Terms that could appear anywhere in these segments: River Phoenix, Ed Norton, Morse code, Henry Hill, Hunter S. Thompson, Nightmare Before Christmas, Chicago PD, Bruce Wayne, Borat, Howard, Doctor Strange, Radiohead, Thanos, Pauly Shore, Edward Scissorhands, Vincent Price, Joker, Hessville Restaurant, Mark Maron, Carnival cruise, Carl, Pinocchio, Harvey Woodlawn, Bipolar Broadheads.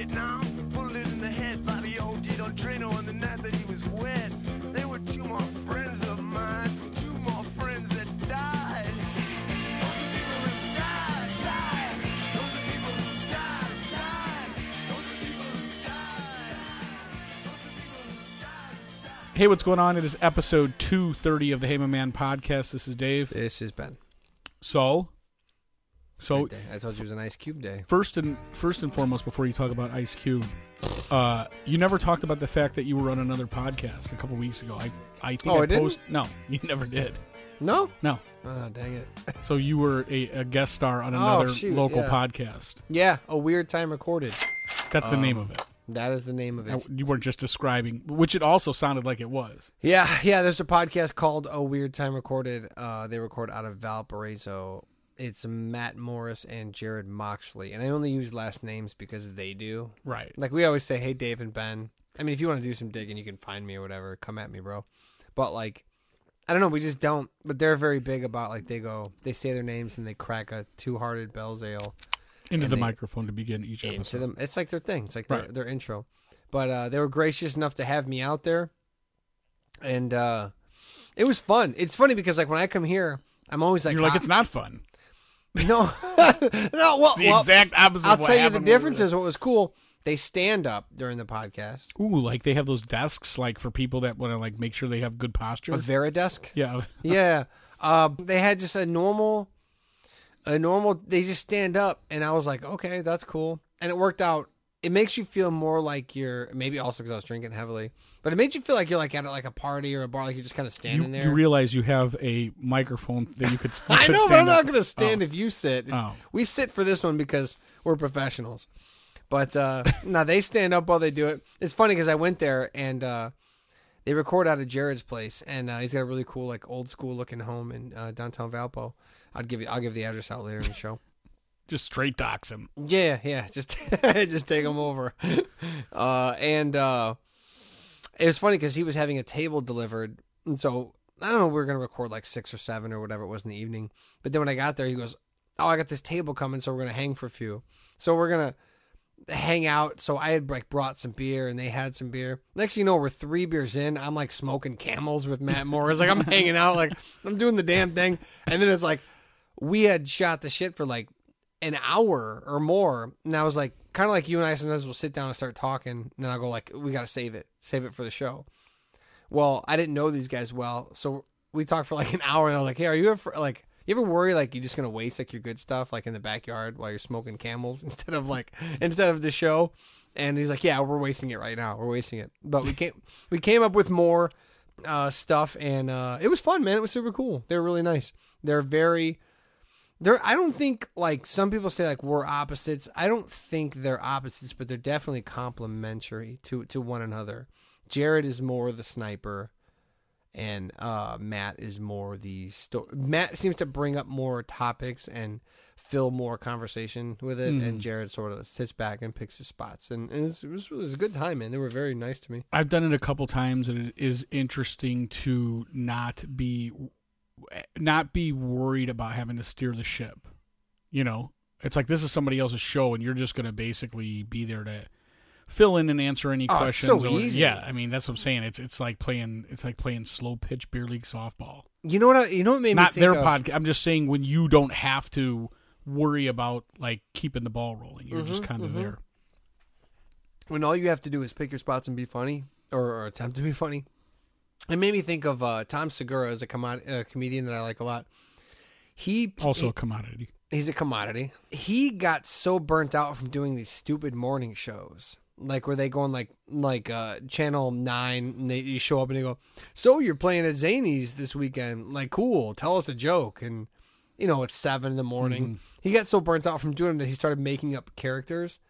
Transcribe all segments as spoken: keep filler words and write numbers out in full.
Vietnam, bullet in the head by the old Dito Drano on the night that he was wed. They were two more friends of mine, two more friends that died. Those are people who died, died. Those are people who died, died. Those are people who died, died. Those are people who died, died. Hey, what's going on? It is episode two thirty of the Hey My Man podcast. This is Dave. This is Ben. So... So I told you it was an Ice Cube day. First and first and foremost, before you talk about Ice Cube, uh, you never talked about the fact that you were on another podcast a couple weeks ago. I I think oh, I, I post no, you never did. No, no. Oh, dang it! So you were a, a guest star on another oh, shoot, local yeah. podcast. Yeah, A Weird Time Recorded. That's um, the name of it. That is the name of it. You were just describing, which it also sounded like it was. Yeah, yeah. There's a podcast called A Weird Time Recorded. Uh, they record out of Valparaiso. It's Matt Morris and Jared Moxley. And I only use last names because they do. Right. Like we always say, hey, Dave and Ben. I mean, if you want to do some digging, you can find me or whatever. Come at me, bro. But like, I don't know. We just don't. But they're very big about like they go, they say their names and they crack a two-hearted Bell's ale. Into the they, microphone to begin each episode. Them. It's like their thing. It's like their, right. their intro. But uh, they were gracious enough to have me out there. And uh, it was fun. It's funny because like when I come here, I'm always like. You're like, ah, it's not fun. No, no. Well, the well, exact opposite. I'll of what tell you the difference is what was cool. They stand up during the podcast. Ooh, like they have those desks, like for people that want to like make sure they have good posture. A Vera desk. Yeah, yeah. Uh, they had just a normal, a normal. They just stand up, and I was like, okay, that's cool, and it worked out. It makes you feel more like you're maybe also because I was drinking heavily, but it made you feel like you're like at like a party or a bar, like you're just kind of standing you, there. You realize you have a microphone that you could. You I could know, stand but I'm up. Not going to stand oh. if you sit. Oh. We sit for this one because we're professionals. But uh, now they stand up while they do it. It's funny because I went there and uh, they record out of Jared's place, and uh, he's got a really cool like old school looking home in uh, downtown Valpo. I'd give you, I'll give the address out later in the show. Just straight dox him. Yeah, yeah. Just just take him over. Uh, and uh, it was funny because he was having a table delivered. And so, I don't know, we were going to record like six or seven or whatever it was in the evening. But then when I got there, he goes, oh, I got this table coming, so we're going to hang for a few. So we're going to hang out. So I had like brought some beer, and they had some beer. Next thing you know, we're three beers in. I'm like smoking Camels with Matt Morris. Like I'm hanging out. Like I'm doing the damn thing. And then it's like we had shot the shit for like, an hour or more, and I was like, kind of like you and I sometimes will sit down and start talking, and then I'll go like, we got to save it, save it for the show. Well, I didn't know these guys well, so we talked for like an hour, and I was like, hey, are you ever, like, you ever worry like you're just going to waste like your good stuff, like in the backyard while you're smoking Camels instead of like, instead of the show? And he's like, yeah, we're wasting it right now. We're wasting it. But we came, we came up with more uh, stuff, and uh, it was fun, man. It was super cool. They were really nice. They're very... They're, I don't think, like, some people say, like, we're opposites. I don't think they're opposites, but they're definitely complementary to, to one another. Jared is more the sniper, and uh, Matt is more the... Sto- Matt seems to bring up more topics and fill more conversation with it, mm. and Jared sort of sits back and picks his spots. And, and it, was, it was a good time, man. They were very nice to me. I've done it a couple times, and it is interesting to not be... not be worried about having to steer the ship. You know, it's like, this is somebody else's show and you're just going to basically be there to fill in and answer any oh, questions. It's so or, easy. Yeah. I mean, that's what I'm saying. It's, it's like playing, it's like playing slow pitch beer league softball. You know what? I, you know what made not me think their podcast. I'm just saying when you don't have to worry about like keeping the ball rolling, you're mm-hmm, just kind of mm-hmm. there. When all you have to do is pick your spots and be funny or, or attempt to be funny. It made me think of uh, Tom Segura as a, com- a comedian that I like a lot. He also he, a commodity. He's a commodity. He got so burnt out from doing these stupid morning shows, like where they go on like like uh, Channel Nine, and they you show up and they go, "So you're playing at Zany's this weekend? Like, cool. Tell us a joke." And you know, it's seven in the morning. Mm-hmm. He got so burnt out from doing them that he started making up characters.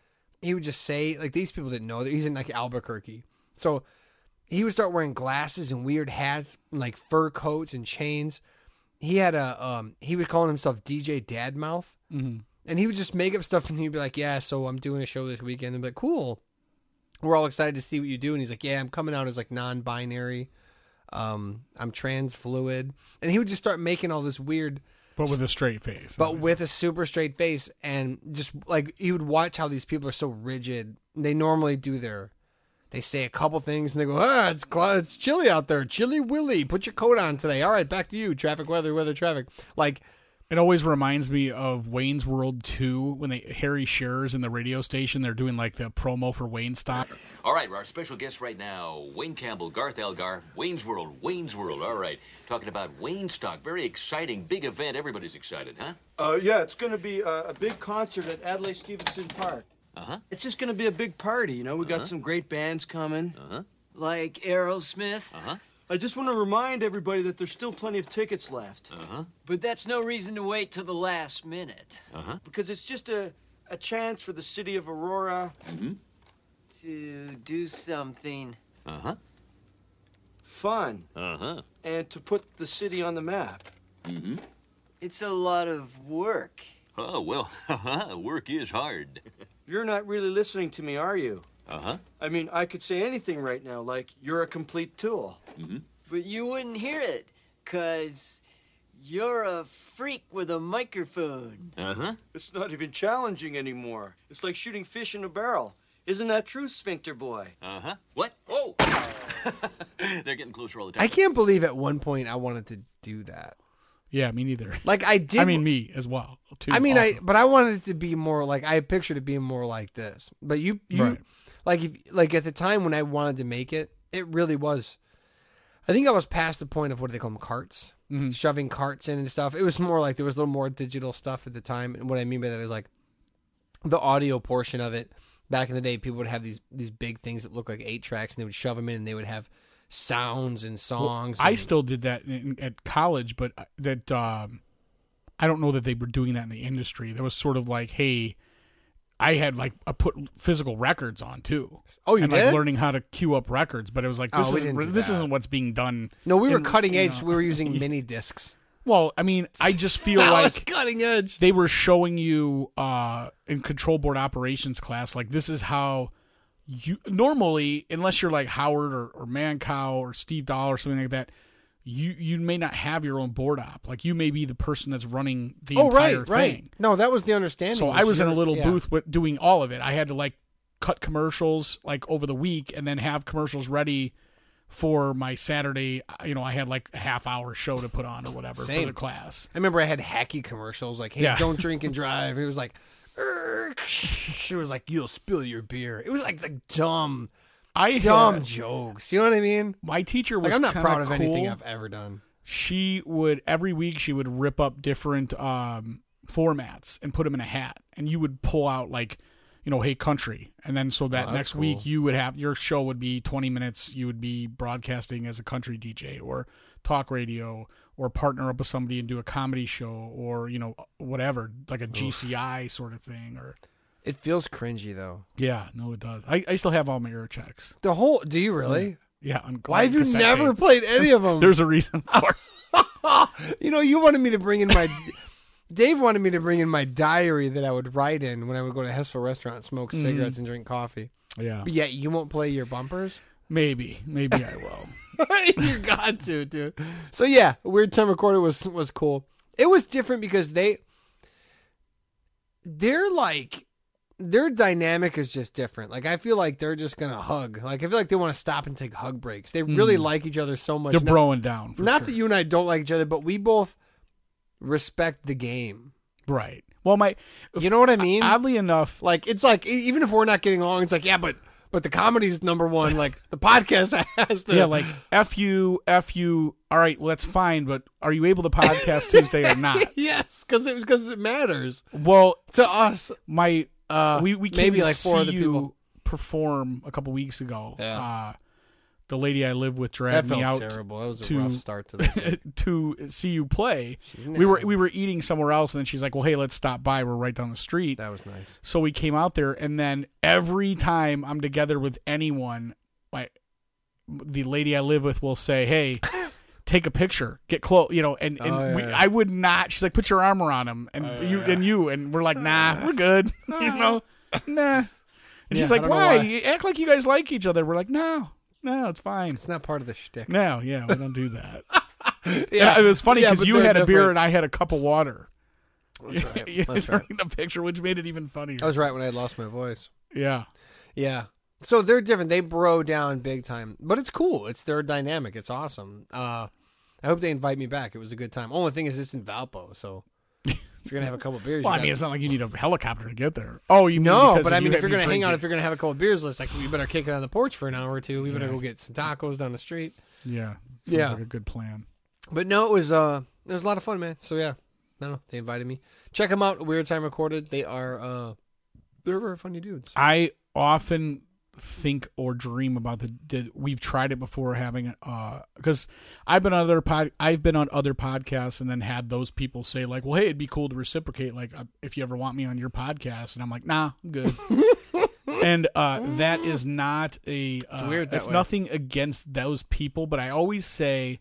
He would just say like these people didn't know that he's in like Albuquerque, so. He would start wearing glasses and weird hats, and like fur coats and chains. He had a, um, he was calling himself D J Dadmouth. Mm-hmm. And he would just make up stuff and he'd be like, yeah, so I'm doing a show this weekend. And be like, cool. We're all excited to see what you do. And he's like, yeah, I'm coming out as like non-binary. Um, I'm trans fluid. And he would just start making all this weird But with a straight face. But obviously. With a super straight face. And just like you would watch how these people are so rigid. They normally do their, they say a couple things and they go, ah, it's, it's chilly out there. Chilly Willy. Put your coat on today. All right, back to you. Traffic, weather, weather, traffic. Like. It always reminds me of Wayne's World two when they Harry Shearer's in the radio station. They're doing like the promo for Wayne stock. All right, our special guest right now, Wayne Campbell, Garth Elgar, Wayne's World, Wayne's World. All right, talking about Wayne stock. Very exciting, big event. Everybody's excited, huh? Uh, yeah, it's going to be a, a big concert at Adlai Stevenson Park. Uh huh. It's just going to be a big party. You know, we got uh-huh. some great bands coming. Uh huh. Like Aerosmith. Uh huh. I just want to remind everybody that there's still plenty of tickets left. Uh-huh. But that's no reason to wait till the last minute. Uh-huh. Because it's just a, a chance for the city of Aurora mm-hmm. to do something. Uh-huh. Fun. Uh-huh. And to put the city on the map. Mm-hmm. It's a lot of work. Oh, well, work is hard. You're not really listening to me, are you? Uh-huh. I mean, I could say anything right now, like, you're a complete tool. Mm-hmm. But you wouldn't hear it, because you're a freak with a microphone. Uh-huh. It's not even challenging anymore. It's like shooting fish in a barrel. Isn't that true, Sphincter Boy? Uh-huh. What? Oh! They're getting closer all the time. I can't believe at one point I wanted to do that. Yeah, me neither. Like, I did. I mean, me as well, too. I mean, also. I. But I wanted it to be more like, I pictured it being more like this. But you... you right. Like, if, like at the time when I wanted to make it, it really was. I think I was past the point of what do they call them, carts, mm-hmm. shoving carts in and stuff. It was more like there was a little more digital stuff at the time, and what I mean by that is like the audio portion of it. Back in the day, people would have these these big things that look like eight tracks, and they would shove them in, and they would have sounds and songs. Well, and... I still did that in, at college, but that um, I don't know that they were doing that in the industry. There was sort of like, hey. I had like I put physical records on too. Oh, you and, did? Like learning how to queue up records, but it was like this oh, isn't this isn't what's being done. No, we were in, cutting edge. So we were using mini discs. Well, I mean, I just feel that like was cutting edge. They were showing you uh, in control board operations class, like this is how you normally, unless you're like Howard or, or Mancow or Steve Dahl or something like that. You you may not have your own board op. Like, you may be the person that's running the oh, entire right, right. thing. No, that was the understanding. So I was sure. in a little yeah. booth with, doing all of it. I had to, like, cut commercials, like, over the week and then have commercials ready for my Saturday. You know, I had, like, a half-hour show to put on or whatever Same. for the class. I remember I had hacky commercials, like, hey, yeah. don't drink and drive. It was like, it was like, you'll spill your beer. It was like the dumb... I dumb had, jokes. You know what I mean? My teacher was like, I'm not proud of cool. anything I've ever done. She would, every week, she would rip up different um, formats and put them in a hat. And you would pull out, like, you know, hey, country. And then so that oh, next cool. week, you would have, your show would be twenty minutes. You would be broadcasting as a country D J or talk radio or partner up with somebody and do a comedy show or, you know, whatever, like a Oof. G C I sort of thing or... It feels cringy, though. Yeah, no, it does. I, I still have all my ear checks. The whole... Do you really? Yeah. I'm Why have you never tape. played any of them? There's a reason for it. You know, you wanted me to bring in my... Dave wanted me to bring in my diary that I would write in when I would go to Hessville Restaurant, smoke mm. cigarettes, and drink coffee. Yeah. But yet, you won't play your bumpers? Maybe. Maybe I will. You got to, dude. So, yeah, Weird Time Recorded was, was cool. It was different because they... They're like... Their dynamic is just different. Like, I feel like they're just going to hug. Like, I feel like they want to stop and take hug breaks. They really mm. like each other so much. They're broing down. For not sure. that you and I don't like each other, but we both respect the game. Right. Well, my... You know what I mean? Oddly enough... Like, it's like, even if we're not getting along, it's like, yeah, but but the comedy's number one. Like, the podcast has to... Yeah, like, F you, F you. All right, well, that's fine, but are you able to podcast Tuesday or not? Yes, because it, because it matters. Well... To us, my... Uh, we we came maybe to like four see other people. You perform a couple weeks ago. Yeah. Uh, the lady I live with dragged that me out. Terrible. That was a to, rough start to the to see you play. She's we nice. were we were eating somewhere else, and then she's like, "Well, hey, let's stop by. We're right down the street." That was nice. So we came out there, and then every time I'm together with anyone, my the lady I live with will say, "Hey, take a picture, get close," you know, and, and oh, yeah, we, yeah. I would not, she's like, put your arm around him and oh, yeah, you, yeah. and you, and we're like, nah, we're good. You know, nah. And yeah, she's like, why? why? You act like you guys like each other. We're like, no, no, it's fine. It's not part of the shtick. No. Yeah. We don't do that. Yeah, it was funny because yeah, you had a different. beer and I had a cup of water. That's right. That's during right. the picture, which made it even funnier. I was right when I had lost my voice. Yeah. Yeah. So they're different. They bro down big time, but it's cool. It's their dynamic. It's awesome. Uh, I hope they invite me back. It was a good time. Only thing is it's in Valpo, so if you're going to have a couple of beers. Well, you gotta... I mean, it's not like you need a helicopter to get there. Oh, you mean No, but I mean, you if you're going to hang out, if you're going to have a couple of beers, let's like, we better kick it on the porch for an hour or two. We better yeah. go get some tacos down the street. Yeah. Sounds yeah. like a good plan. But no, it was, uh, it was a lot of fun, man. So yeah, I don't know. They invited me. Check them out. A Weird Time Recorded. They are, uh, they're very funny dudes. I often... think or dream about the, the we've tried it before having uh because I've been on other pod I've been on other podcasts and then had those people say like, well, hey, it'd be cool to reciprocate, like uh, if you ever want me on your podcast, and I'm like, nah, I'm good. And uh that is not a uh, it's weird that it's way. Nothing against those people, but I always say,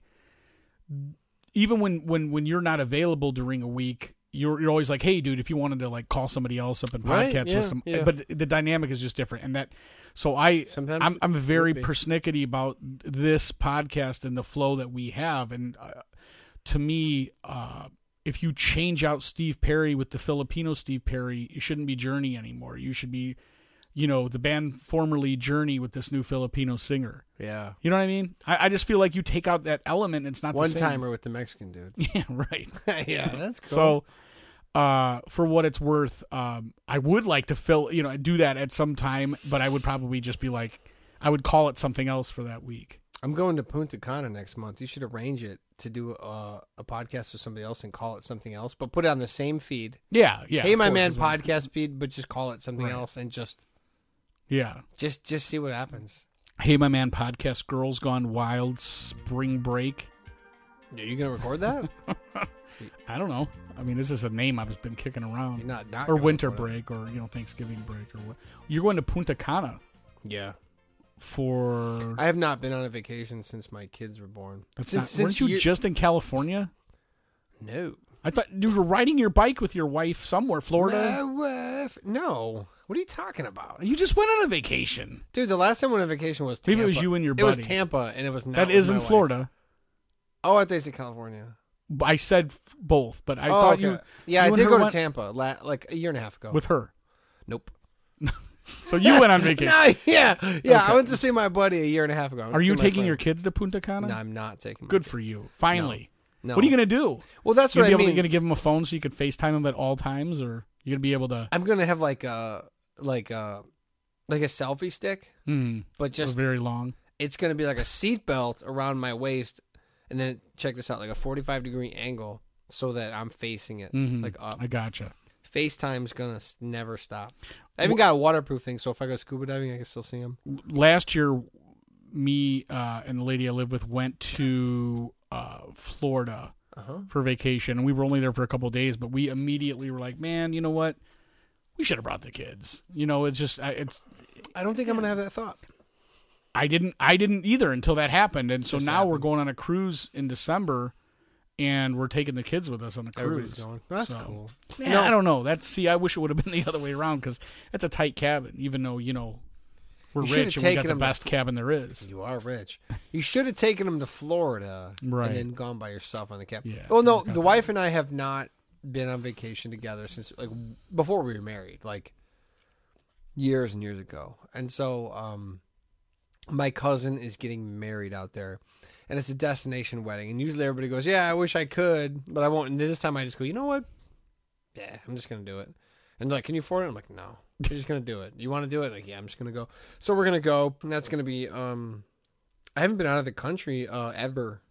even when when when you're not available during a week, You're you're always like, hey, dude, if you wanted to like call somebody else up and podcast right? yeah, with them, yeah. but the dynamic is just different, and that. So I Sometimes I'm I'm very persnickety about this podcast and the flow that we have, and uh, to me, uh, if you change out Steve Perry with the Filipino Steve Perry, it shouldn't be Journey anymore. You should be, you know, the band formerly Journey with this new Filipino singer. Yeah, you know what I mean? I, I just feel like you take out that element, and it's not the same. One-timer with the Mexican dude. Yeah, right. Yeah, that's cool. So, uh, for what it's worth, um, I would like to fill, you know, do that at some time, but I would probably just be like, I would call it something else for that week. I'm going to Punta Cana next month. You should arrange it to do a, a podcast with somebody else and call it something else, but put it on the same feed. Yeah, yeah. Hey, my man, podcast feed, but just call it something right. else and just... Yeah. Just just see what happens. Hey, my man, podcast Girls Gone Wild Spring Break. Are you going to record that? I don't know. I mean, this is a name I've been kicking around. You're not, not or winter break it. Or, you know, Thanksgiving break or what. You're going to Punta Cana. Yeah. For... I have not been on a vacation since my kids were born. That's since, not, since weren't you you're... just in California? No. I thought you were riding your bike with your wife somewhere, Florida. My wife. No. What are you talking about? You just went on a vacation. Dude, the last time I went on vacation was Tampa. Maybe it was you and your buddy. It was Tampa, and it was not That is in Florida. Wife. Oh, I thought you said California. I said f- both, but I oh, thought okay. you... Yeah, you I did go to Tampa la- like a year and a half ago. With her? Nope. So you went on vacation. No, yeah, yeah. Okay. I went to see my buddy a year and a half ago. Are you taking friend. your kids to Punta Cana? No, I'm not taking my Good kids. for you. Finally. No. No. What are you going to do? Well, that's You're what I mean. Are you going to give them a phone so you could FaceTime them at all times, or you're going to be able to... I'm going to have like a... Like a, like a selfie stick, mm, but just very long. It's going to be like a seatbelt around my waist, and then check this out, like a forty-five degree angle, so that I'm facing it mm-hmm. like up. I gotcha. FaceTime's gonna never stop. I even got a waterproof thing, so if I go scuba diving, I can still see him. Last year, me uh, and the lady I live with went to uh, Florida uh-huh. for vacation, and we were only there for a couple of days, but we immediately were like, "Man, you know what? We should have brought the kids." You know, it's just, it's. I don't think I'm going to have that thought. I didn't, I didn't either until that happened. And so just now happened. We're going on a cruise in December and we're taking the kids with us on the cruise. Everybody's going. That's so cool. Man, no. I don't know. That's, see, I wish it would have been the other way around because that's a tight cabin, even though, you know, we're you rich and we got the best to, cabin there is. You are rich. You should have taken them to Florida right. and then gone by yourself on the cabin. Yeah, oh, no, the wife and I have not been on vacation together since like before we were married, like years and years ago. And so um my cousin is getting married out there, and it's a destination wedding, and usually everybody goes, yeah, I wish I could, but I won't. And this time I just go, you know what, yeah, I'm just gonna do it. And they're like, can you afford it? I'm like, no, I'm just gonna do it. You want to do it? Like, yeah, I'm just gonna go. So we're gonna go, and that's gonna be um I haven't been out of the country uh ever.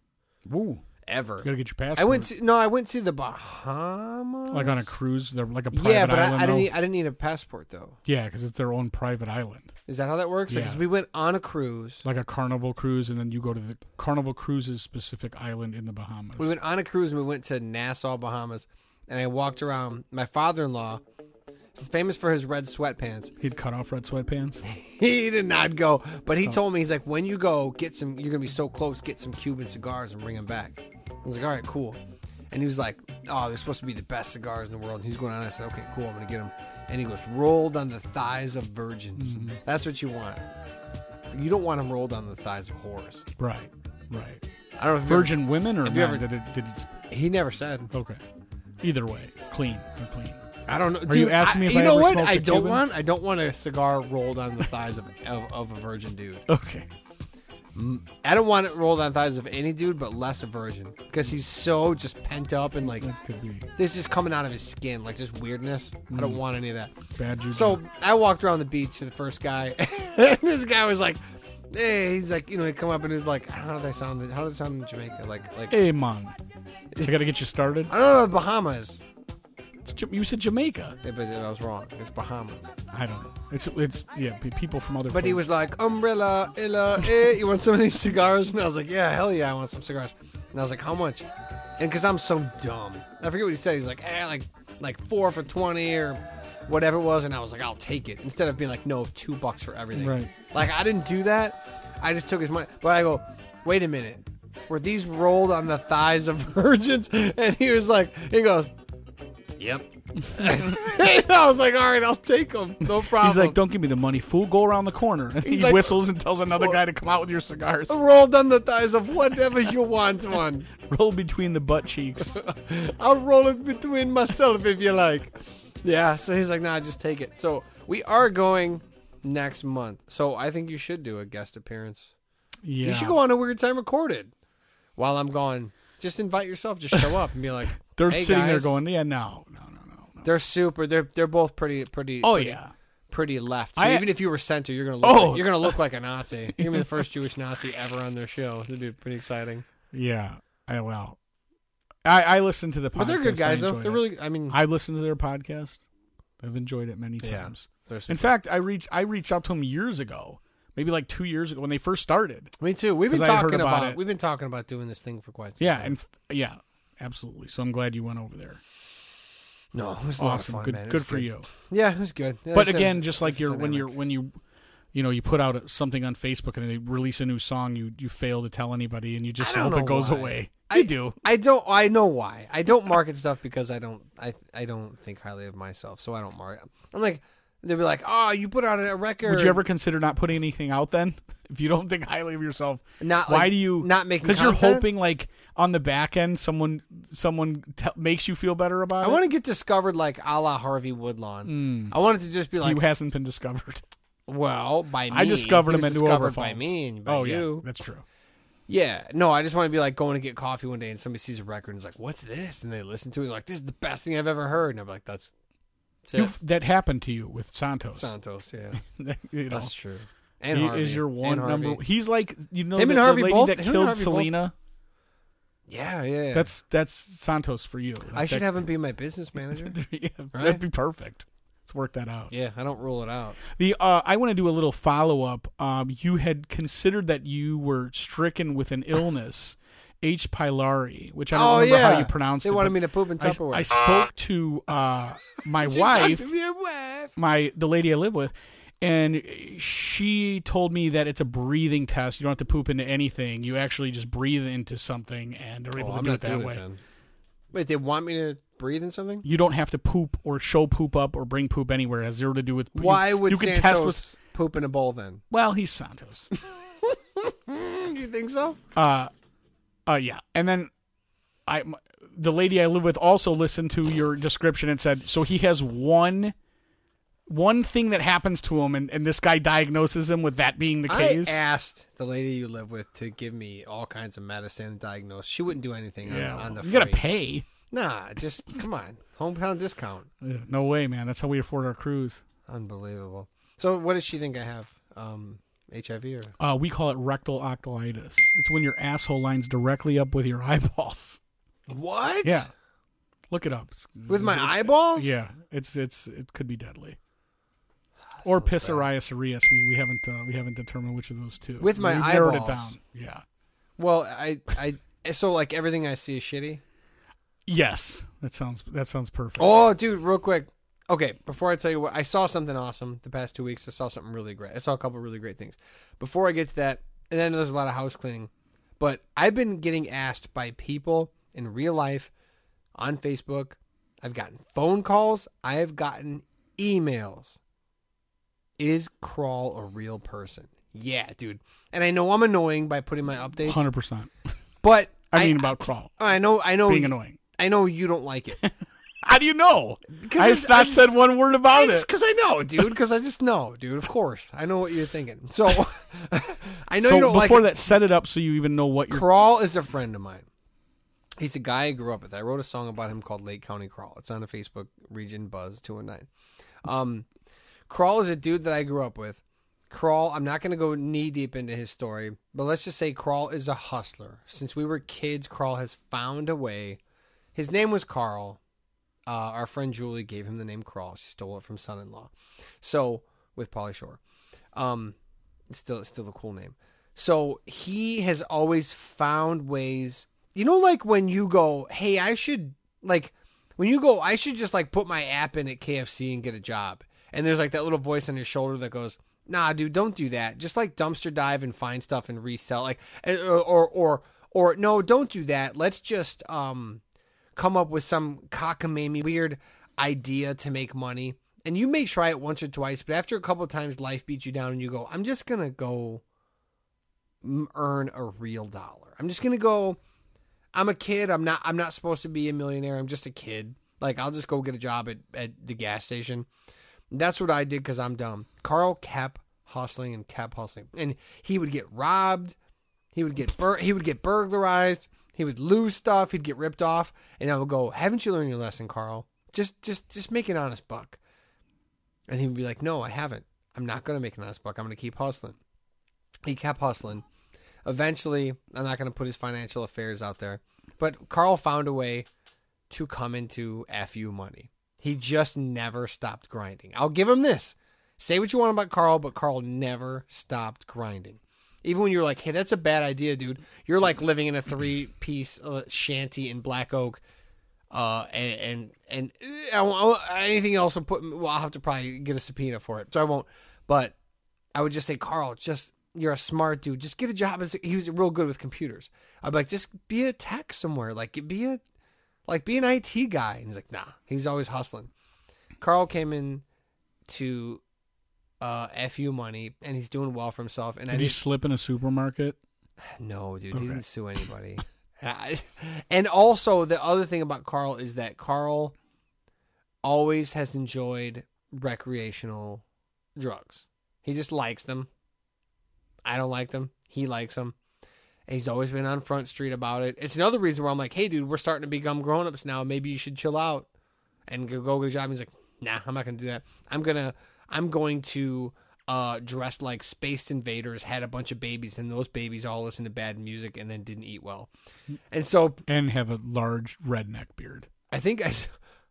Ooh. Ever. You gotta get your passport. I went to no, I went to the Bahamas, like on a cruise, they're like a private yeah, but island, I, I didn't. Need, I didn't need a passport though. Yeah, because it's their own private island. Is that how that works? Because yeah. like, we went on a cruise, like a Carnival cruise, and then you go to the Carnival Cruise's specific island in the Bahamas. We went on a cruise and we went to Nassau, Bahamas, and I walked around. My father-in-law, famous for his red sweatpants, he'd cut off red sweatpants. He did not go, but he oh. told me, he's like, when you go, get some. You're gonna be so close. Get some Cuban cigars and bring them back. I was like, all right, cool. And he was like, oh, they're supposed to be the best cigars in the world. And he's going on. I said, okay, cool, I'm going to get them. And he goes, rolled on the thighs of virgins. Mm-hmm. That's what you want. You don't want them rolled on the thighs of whores. Right, right. I don't know if virgin ever, women or men. Ever, did it, did it, he never said. Okay. Either way, clean or clean. I don't know. Are Dude, you asking me if I, you I know ever what? smoked I a don't Cuban? want. I don't want a cigar rolled on the thighs of, of of a virgin dude. Okay. I don't want it rolled on the thighs of any dude, but less a virgin, because he's so just pent up and like there's just coming out of his skin, like just weirdness. Mm. I don't want any of that. Bad juju. So I walked around the beach to the first guy, and this guy was like, "Hey," he's like, you know, he come up and he's like, "How do they sound? How does it sound in Jamaica? Like, like, hey, man, I gotta get you started." I don't know the Bahamas. You said Jamaica. Yeah, but I was wrong. It's Bahamas. I don't know. It's, it's yeah, people from other places. But he was like, umbrella, illa, eh, you want some of these cigars? And I was like, yeah, hell yeah, I want some cigars. And I was like, how much? And because I'm so dumb. I forget what he said. He's like, eh, like, like four for twenty or whatever it was. And I was like, I'll take it. Instead of being like, no, two bucks for everything. Right. Like, I didn't do that. I just took his money. But I go, wait a minute. Were these rolled on the thighs of virgins? And he was like, he goes... Yep. I was like, all right, I'll take them. No problem. He's like, don't give me the money, fool. Go around the corner. And he like, whistles and tells another guy to come out with your cigars. Roll down the thighs of whatever you want one. Roll between the butt cheeks. I'll roll it between myself if you like. Yeah, so he's like, nah, just take it. So we are going next month. So I think you should do a guest appearance. Yeah. You should go on A Weird Time Recorded while I'm gone. Just invite yourself. Just show up and be like, they're hey sitting guys. there going, yeah, no, no, no, no, no. They're super. They're they're both pretty, pretty. Oh pretty, yeah, pretty left. So I, even if you were center, you're gonna look. Oh. Like, you're gonna look like a Nazi. You're gonna be the first Jewish Nazi ever on their show. It'd be pretty exciting. Yeah. I well, I, I listen to the podcast. But they're good guys though. They're it. really. I mean, I listen to their podcast. I've enjoyed it many times. Yeah, in fact, I reached I reached out to them years ago. Maybe like two years ago when they first started. Me too. We've been talking about, about we've been talking about doing this thing for quite some yeah, time. Yeah, and f- yeah, absolutely. So I'm glad you went over there. No, it was awesome. A lot of fun, good, man. It good was for good. you. Yeah, it was good. Yeah, but was, again, was, just like you're when you're when you you know you put out something on Facebook and they release a new song, you you fail to tell anybody and you just hope it goes why. away. I you do. I don't. I know why. I don't market stuff because I don't. I I don't think highly of myself, so I don't market. I'm like. They'd be like, oh, you put out a record. Would you ever consider not putting anything out then? If you don't think highly of yourself, not, why like, do you... Not making Because you're hoping, like, on the back end, someone someone te- makes you feel better about I it. I want to get discovered like a la Harvey Woodlawn. Mm. I want it to just be like... He hasn't been discovered. Well, by me. I discovered him at New Overfalls. By me and by oh, you. Yeah, that's true. Yeah. No, I just want to be like going to get coffee one day and somebody sees a record and is like, what's this? And they listen to it and like, this is the best thing I've ever heard. And I'm like, that's... That happened to you with Santos. Santos, yeah, that, you know, that's true. And he Harvey, is your one number. He's like you know him and Harvey the lady both, that killed Selena. Both. Yeah, yeah, yeah. That's that's Santos for you. Like I should that, have him be my business manager. Yeah, right? That'd be perfect. Let's work that out. Yeah, I don't rule it out. The uh, I want to do a little follow up. Um, you had considered that you were stricken with an illness. H. pylori, which I don't oh, remember yeah. how you pronounced they it. They wanted me to poop in Tupperware. I, I spoke to uh, my wife, wife, my the lady I live with, and she told me that it's a breathing test. You don't have to poop into anything. You actually just breathe into something, and they're able oh, to I'm do it that way. It, Wait, they want me to breathe in something? You don't have to poop or show poop up or bring poop anywhere. It has zero to do with poop. Why you, would you Santos can test with, poop in a bowl then? Well, he's Santos. You think so? Uh... Uh, yeah, and then I, the lady I live with also listened to your description and said, so he has one one thing that happens to him, and, and this guy diagnoses him with that being the case. I asked the lady you live with to give me all kinds of medicine and diagnose. She wouldn't do anything yeah. on, on the free. You got to pay. Nah, just come on. Hometown discount. No way, man. That's how we afford our cruise. Unbelievable. So what does she think I have? Um... H I V or uh, we call it rectal octolitis. It's when your asshole lines directly up with your eyeballs. What? Yeah, look it up. It's, with my it's, eyeballs? Yeah, it's it's it could be deadly. That or psoriasis. We we haven't uh, we haven't determined which of those two. With my We've eyeballs. Narrowed it down. Yeah. Well, I I so like everything I see is shitty. Yes, that sounds that sounds perfect. Oh, dude, real quick. Okay, before I tell you what, I saw something awesome the past two weeks. I saw something really great. I saw a couple of really great things. Before I get to that, and then there's a lot of house cleaning, but I've been getting asked by people in real life on Facebook. I've gotten phone calls. I have gotten emails. Is Carl a real person? Yeah, dude. And I know I'm annoying by putting my updates. one hundred percent. But I mean I, about Carl. I know. I know. Being annoying. I know you don't like it. How do you know? Because I have not I just, said one word about just, it. Because I know, dude. Because I just know, dude. Of course, I know what you're thinking. So I know so you don't like it. Before that, set it up so you even know what you're. Carl is a friend of mine. He's a guy I grew up with. I wrote a song about him called Lake County Carl. It's on a Facebook region Buzz two one nine. Um, Carl is a dude that I grew up with. Carl, I'm not going to go knee deep into his story, but let's just say Carl is a hustler. Since we were kids, Carl has found a way. His name was Carl. Uh, our friend Julie gave him the name Carl. She stole it from Son-in-Law. So with Pauly Shore, um, it's still, it's still a cool name. So he has always found ways. You know, like when you go, hey, I should like when you go, I should just like put my app in at K F C and get a job. And there's like that little voice on your shoulder that goes, nah, dude, don't do that. Just like dumpster dive and find stuff and resell like or or or, or no, don't do that. Let's just um, come up with some cockamamie weird idea to make money. And you may try it once or twice, but after a couple of times, life beats you down and you go, I'm just going to go earn a real dollar. I'm just going to go. I'm a kid. I'm not, I'm not supposed to be a millionaire. I'm just a kid. Like, I'll just go get a job at, at the gas station. That's what I did. Cause I'm dumb. Carl kept hustling and kept hustling and he would get robbed. He would get, bur- he would get burglarized. He would lose stuff. He'd get ripped off. And I would go, haven't you learned your lesson, Carl? Just, just, just make an honest buck. And he would be like, no, I haven't. I'm not going to make an honest buck. I'm going to keep hustling. He kept hustling. Eventually, I'm not going to put his financial affairs out there, but Carl found a way to come into F U money. He just never stopped grinding. I'll give him this. Say what you want about Carl, but Carl never stopped grinding. Even when you're like, hey, that's a bad idea, dude. You're like living in a three-piece uh, shanty in Black Oak. Uh, and and, and I won't, anything else will put, well, I'll have to probably get a subpoena for it, so I won't. But I would just say, Carl, just... you're a smart dude. Just get a job. As he was real good with computers. I'd be like, just be a tech somewhere. Like be a, like be an I T guy. And he's like, nah, he was always hustling. Carl came in to uh, F U money and he's doing well for himself. And did I he didn't... slip in a supermarket? No, dude, okay. He didn't sue anybody. And also the other thing about Carl is that Carl always has enjoyed recreational drugs. He just likes them. I don't like them. He likes them. And he's always been on Front Street about it. It's another reason where I'm like, hey, dude, we're starting to become grown-ups now. Maybe you should chill out and go get a job. And he's like, nah, I'm not going to do that. I'm going to I'm going to uh, dress like Space Invaders, had a bunch of babies, and those babies all listened to bad music and then didn't eat well. And so and have a large redneck beard. I think I,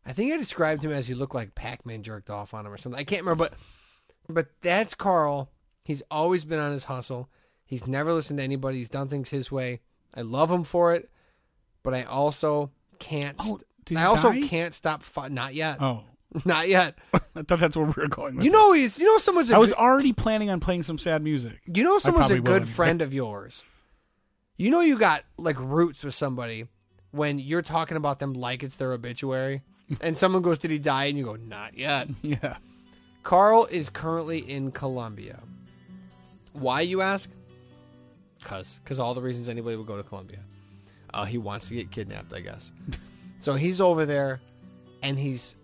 I think I described him as he looked like Pac-Man jerked off on him or something. I can't remember, but but that's Carl. He's always been on his hustle. He's never listened to anybody. He's done things his way. I love him for it, but I also can't. Oh, did I also die? Can't stop. Fu- not yet. Oh, not yet. I thought that's where we were going. With you know, this. he's. You know, someone's. A I was good, already planning on playing some sad music. You know, someone's a good friend of yours. You know, you got like roots with somebody when you're talking about them like it's their obituary, and someone goes, "Did he die?" And you go, "Not yet." Yeah. Carl is currently in Colombia. Why, you ask? Because because all the reasons anybody would go to Colombia. Uh, he wants to get kidnapped, I guess. So he's over there, and he's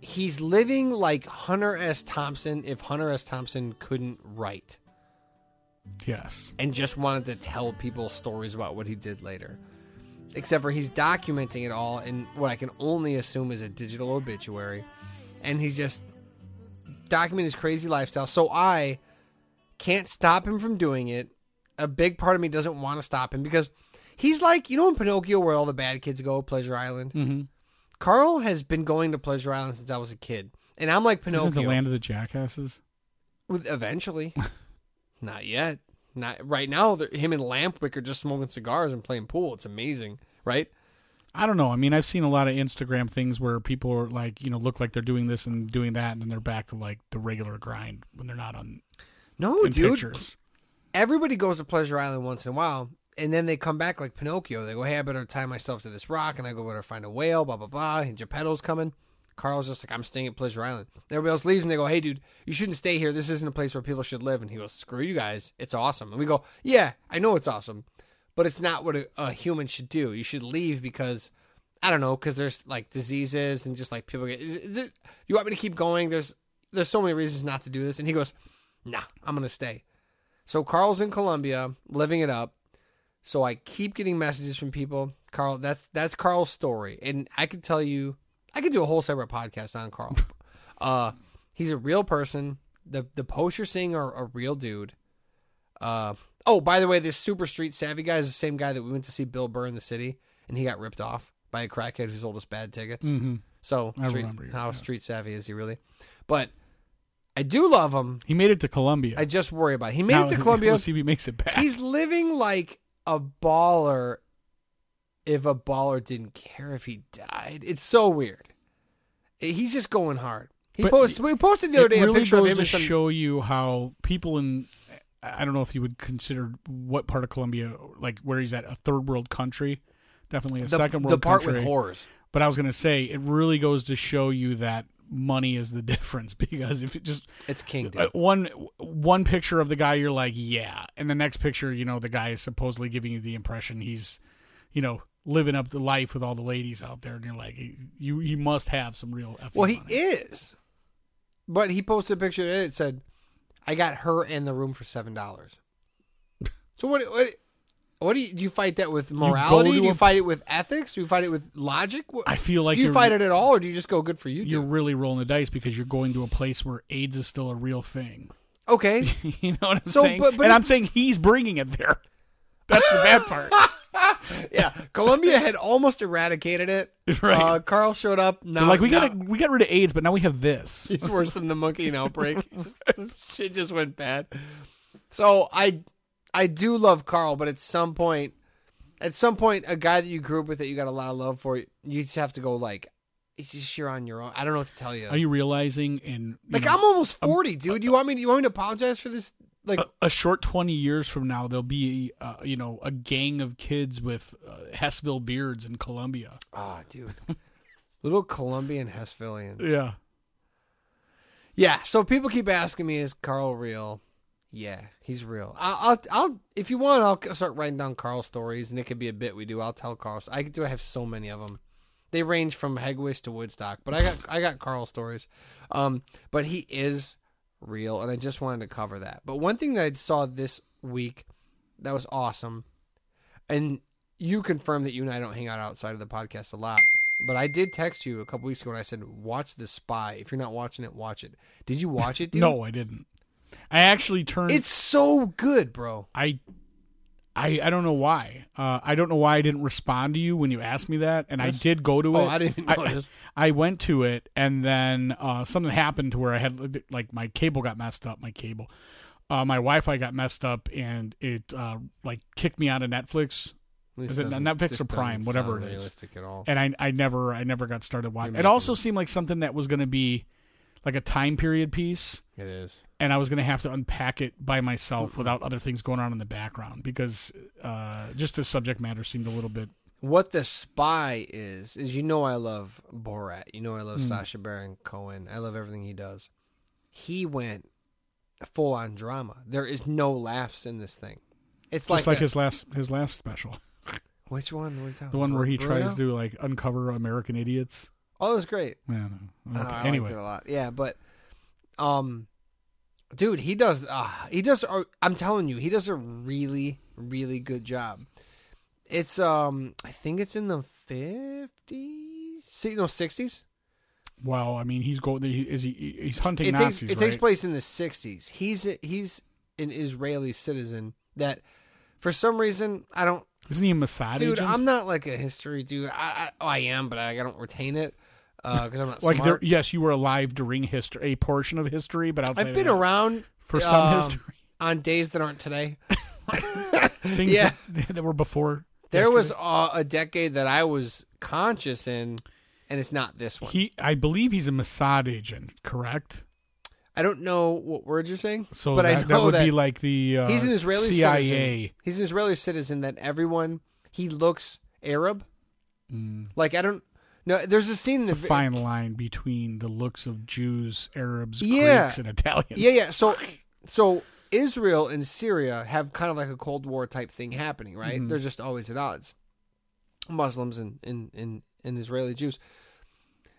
he's living like Hunter S. Thompson if Hunter S. Thompson couldn't write. Yes. And just wanted to tell people stories about what he did later. Except for he's documenting it all in what I can only assume is a digital obituary. And he's just documenting his crazy lifestyle. So I... can't stop him from doing it. A big part of me doesn't want to stop him because he's like, you know, in Pinocchio where all the bad kids go, Pleasure Island? Mm-hmm. Carl has been going to Pleasure Island since I was a kid. And I'm like Pinocchio. Isn't the land of the jackasses? With, eventually. Not yet. Not right now, him and Lampwick are just smoking cigars and playing pool. It's amazing, right? I don't know. I mean, I've seen a lot of Instagram things where people are like, you know, look like they're doing this and doing that, and then they're back to like the regular grind when they're not on... No, dude. Pictures. Everybody goes to Pleasure Island once in a while, and then they come back like Pinocchio. They go, hey, I better tie myself to this rock, and I go better find a whale, blah, blah, blah, and Geppetto's coming. Carl's just like, I'm staying at Pleasure Island. Everybody else leaves, and they go, hey, dude, you shouldn't stay here. This isn't a place where people should live. And he goes, screw you guys. It's awesome. And we go, yeah, I know it's awesome, but it's not what a, a human should do. You should leave because, I don't know, because there's like diseases and just like people get, you want me to keep going? There's, there's so many reasons not to do this. And he goes, nah, I'm going to stay. So Carl's in Colombia, living it up. So I keep getting messages from people. Carl, that's, that's Carl's story. And I could tell you, I could do a whole separate podcast on Carl. uh, he's a real person. The, the posts you're seeing are a real dude. Uh, oh, by the way, this super street savvy guy is the same guy that we went to see Bill Burr in the city, and he got ripped off by a crackhead who sold us bad tickets. Mm-hmm. So street, how yeah. street savvy is he really? But I do love him. He made it to Colombia. I just worry about it. He made now, it to Colombia. We'll see if he makes it back. He's living like a baller if a baller didn't care if he died. It's so weird. He's just going hard. He but posted, we posted the other day really a picture of him. It really goes to show you how people in... I don't know if you would consider what part of Colombia, like where he's at, a third world country, definitely a the, second world country. The part country. With whores. But I was going to say, it really goes to show you that money is the difference, because if it just... It's king, dude. One, one picture of the guy, you're like, yeah. And the next picture, you know, the guy is supposedly giving you the impression he's, you know, living up the life with all the ladies out there. And you're like, you, you must have some real effort. Well, he is. But he posted a picture and it said, I got her in the room for seven dollars. So what? What? What do you do? You fight that with morality? You do you a, fight it with ethics? Do you fight it with logic? What, I feel like do you fight it at all, or do you just go good for you? You're dude? really rolling the dice because you're going to a place where AIDS is still a real thing. Okay, you know what I'm so, saying. But, but and if, I'm saying he's bringing it there. That's the bad part. Yeah, Colombia had almost eradicated it. Right. Uh, Carl showed up. No, like we got we got rid of AIDS, but now we have this. It's worse than the monkey outbreak. Shit just went bad. So I I do love Carl, but at some point, at some point, a guy that you grew up with that you got a lot of love for, you just have to go like, it's just you're on your own. I don't know what to tell you. Are you realizing? And like know, I'm almost forty, um, dude. You want me? You want me to apologize for this? Like a, a short twenty years from now, there'll be uh, you know a gang of kids with uh, Hessville beards in Colombia. Ah, oh, dude, little Colombian Hessvillians. Yeah, yeah. So people keep asking me, "Is Carl real?" Yeah, he's real. I'll, I'll, I'll if you want, I'll start writing down Carl stories, and it could be a bit we do. I'll tell Carl. I do. I have so many of them. They range from Hegwish to Woodstock, but I got I got Carl stories. Um, but he is real, and I just wanted to cover that. But one thing that I saw this week that was awesome, and you confirmed that you and I don't hang out outside of the podcast a lot, but I did text you a couple weeks ago and I said, watch The Spy. If you're not watching it, watch it. Did you watch it, dude? No, I didn't. I actually turned... It's so good, bro. I... I, I don't know why. Uh, I don't know why I didn't respond to you when you asked me that, and yes. I did go to it. Oh, I didn't notice. I, I went to it, and then uh, something happened to where I had, like, my cable got messed up, my cable. Uh, my Wi-Fi got messed up, and it, uh, like, kicked me out of Netflix. Is it Netflix or Prime, whatever it is. Realistic at all. And I, I, never, I never got started watching. It also seemed like something that was going to be, like, a time period piece. It is. And I was going to have to unpack it by myself without other things going on in the background because uh, just the subject matter seemed a little bit... What The Spy is, is you know I love Borat. You know I love mm. Sacha Baron Cohen. I love everything he does. He went full-on drama. There is no laughs in this thing. It's just like, like a, his last his last special. Which one? What the one Bur- where he Bruno? tries to like uncover American idiots. Oh, it was great. Yeah, no. okay. uh, I anyway. liked it a lot. Yeah, but... um. Dude, he does, uh, he does, uh, I'm telling you, he does a really, really good job. It's, um, I think it's in the fifties, no, sixties. Well, I mean, he's going, he, is he, he's hunting it Nazis, takes, It right? takes place in the sixties. He's, he's an Israeli citizen that, for some reason, I don't. Isn't he a Mossad Dude, agent? I'm not like a history dude. I, I, oh, I am, but I, I don't retain it. Uh, cause I'm not like smart. There, yes, you were alive during history, a portion of history, but outside I've been around for some um, history on days that aren't today. Things yeah. that, that were before. There history. was uh, a decade that I was conscious in, and it's not this one. He, I believe, he's a Mossad agent, correct? I don't know what words you're saying, so but that, I know that would that be like the uh, he's an Israeli C I A. Citizen. He's an Israeli citizen that everyone he looks Arab. Mm. Like I don't. No, there's a scene. It's in the, a fine line between the looks of Jews, Arabs, yeah, Greeks, and Italians. Yeah, yeah. So, so Israel and Syria have kind of like a Cold War type thing happening, right? Mm-hmm. They're just always at odds. Muslims and, and, and, and Israeli Jews.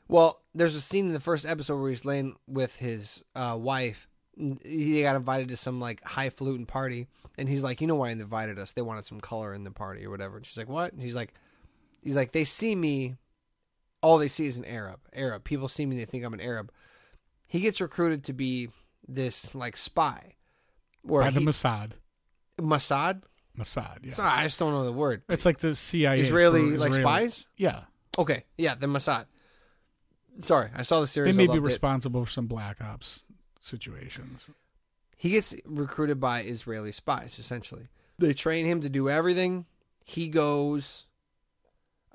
Well, there's a scene in the first episode where he's laying with his uh, wife. He got invited to some like highfalutin party. And he's like, you know why they invited us? They wanted some color in the party or whatever. And she's like, what? And he's like, he's like, they see me. All they see is an Arab. Arab. People see me. They think I'm an Arab. He gets recruited to be this like spy. Where By the he, Mossad. Mossad? Mossad, yeah. I just don't know the word. It's like the C I A. Israeli, like Israeli. Spies? Yeah. Okay. Yeah, the Mossad. Sorry, I saw the series. They may be responsible it. for some black ops situations. He gets recruited by Israeli spies, essentially. They train him to do everything. He goes...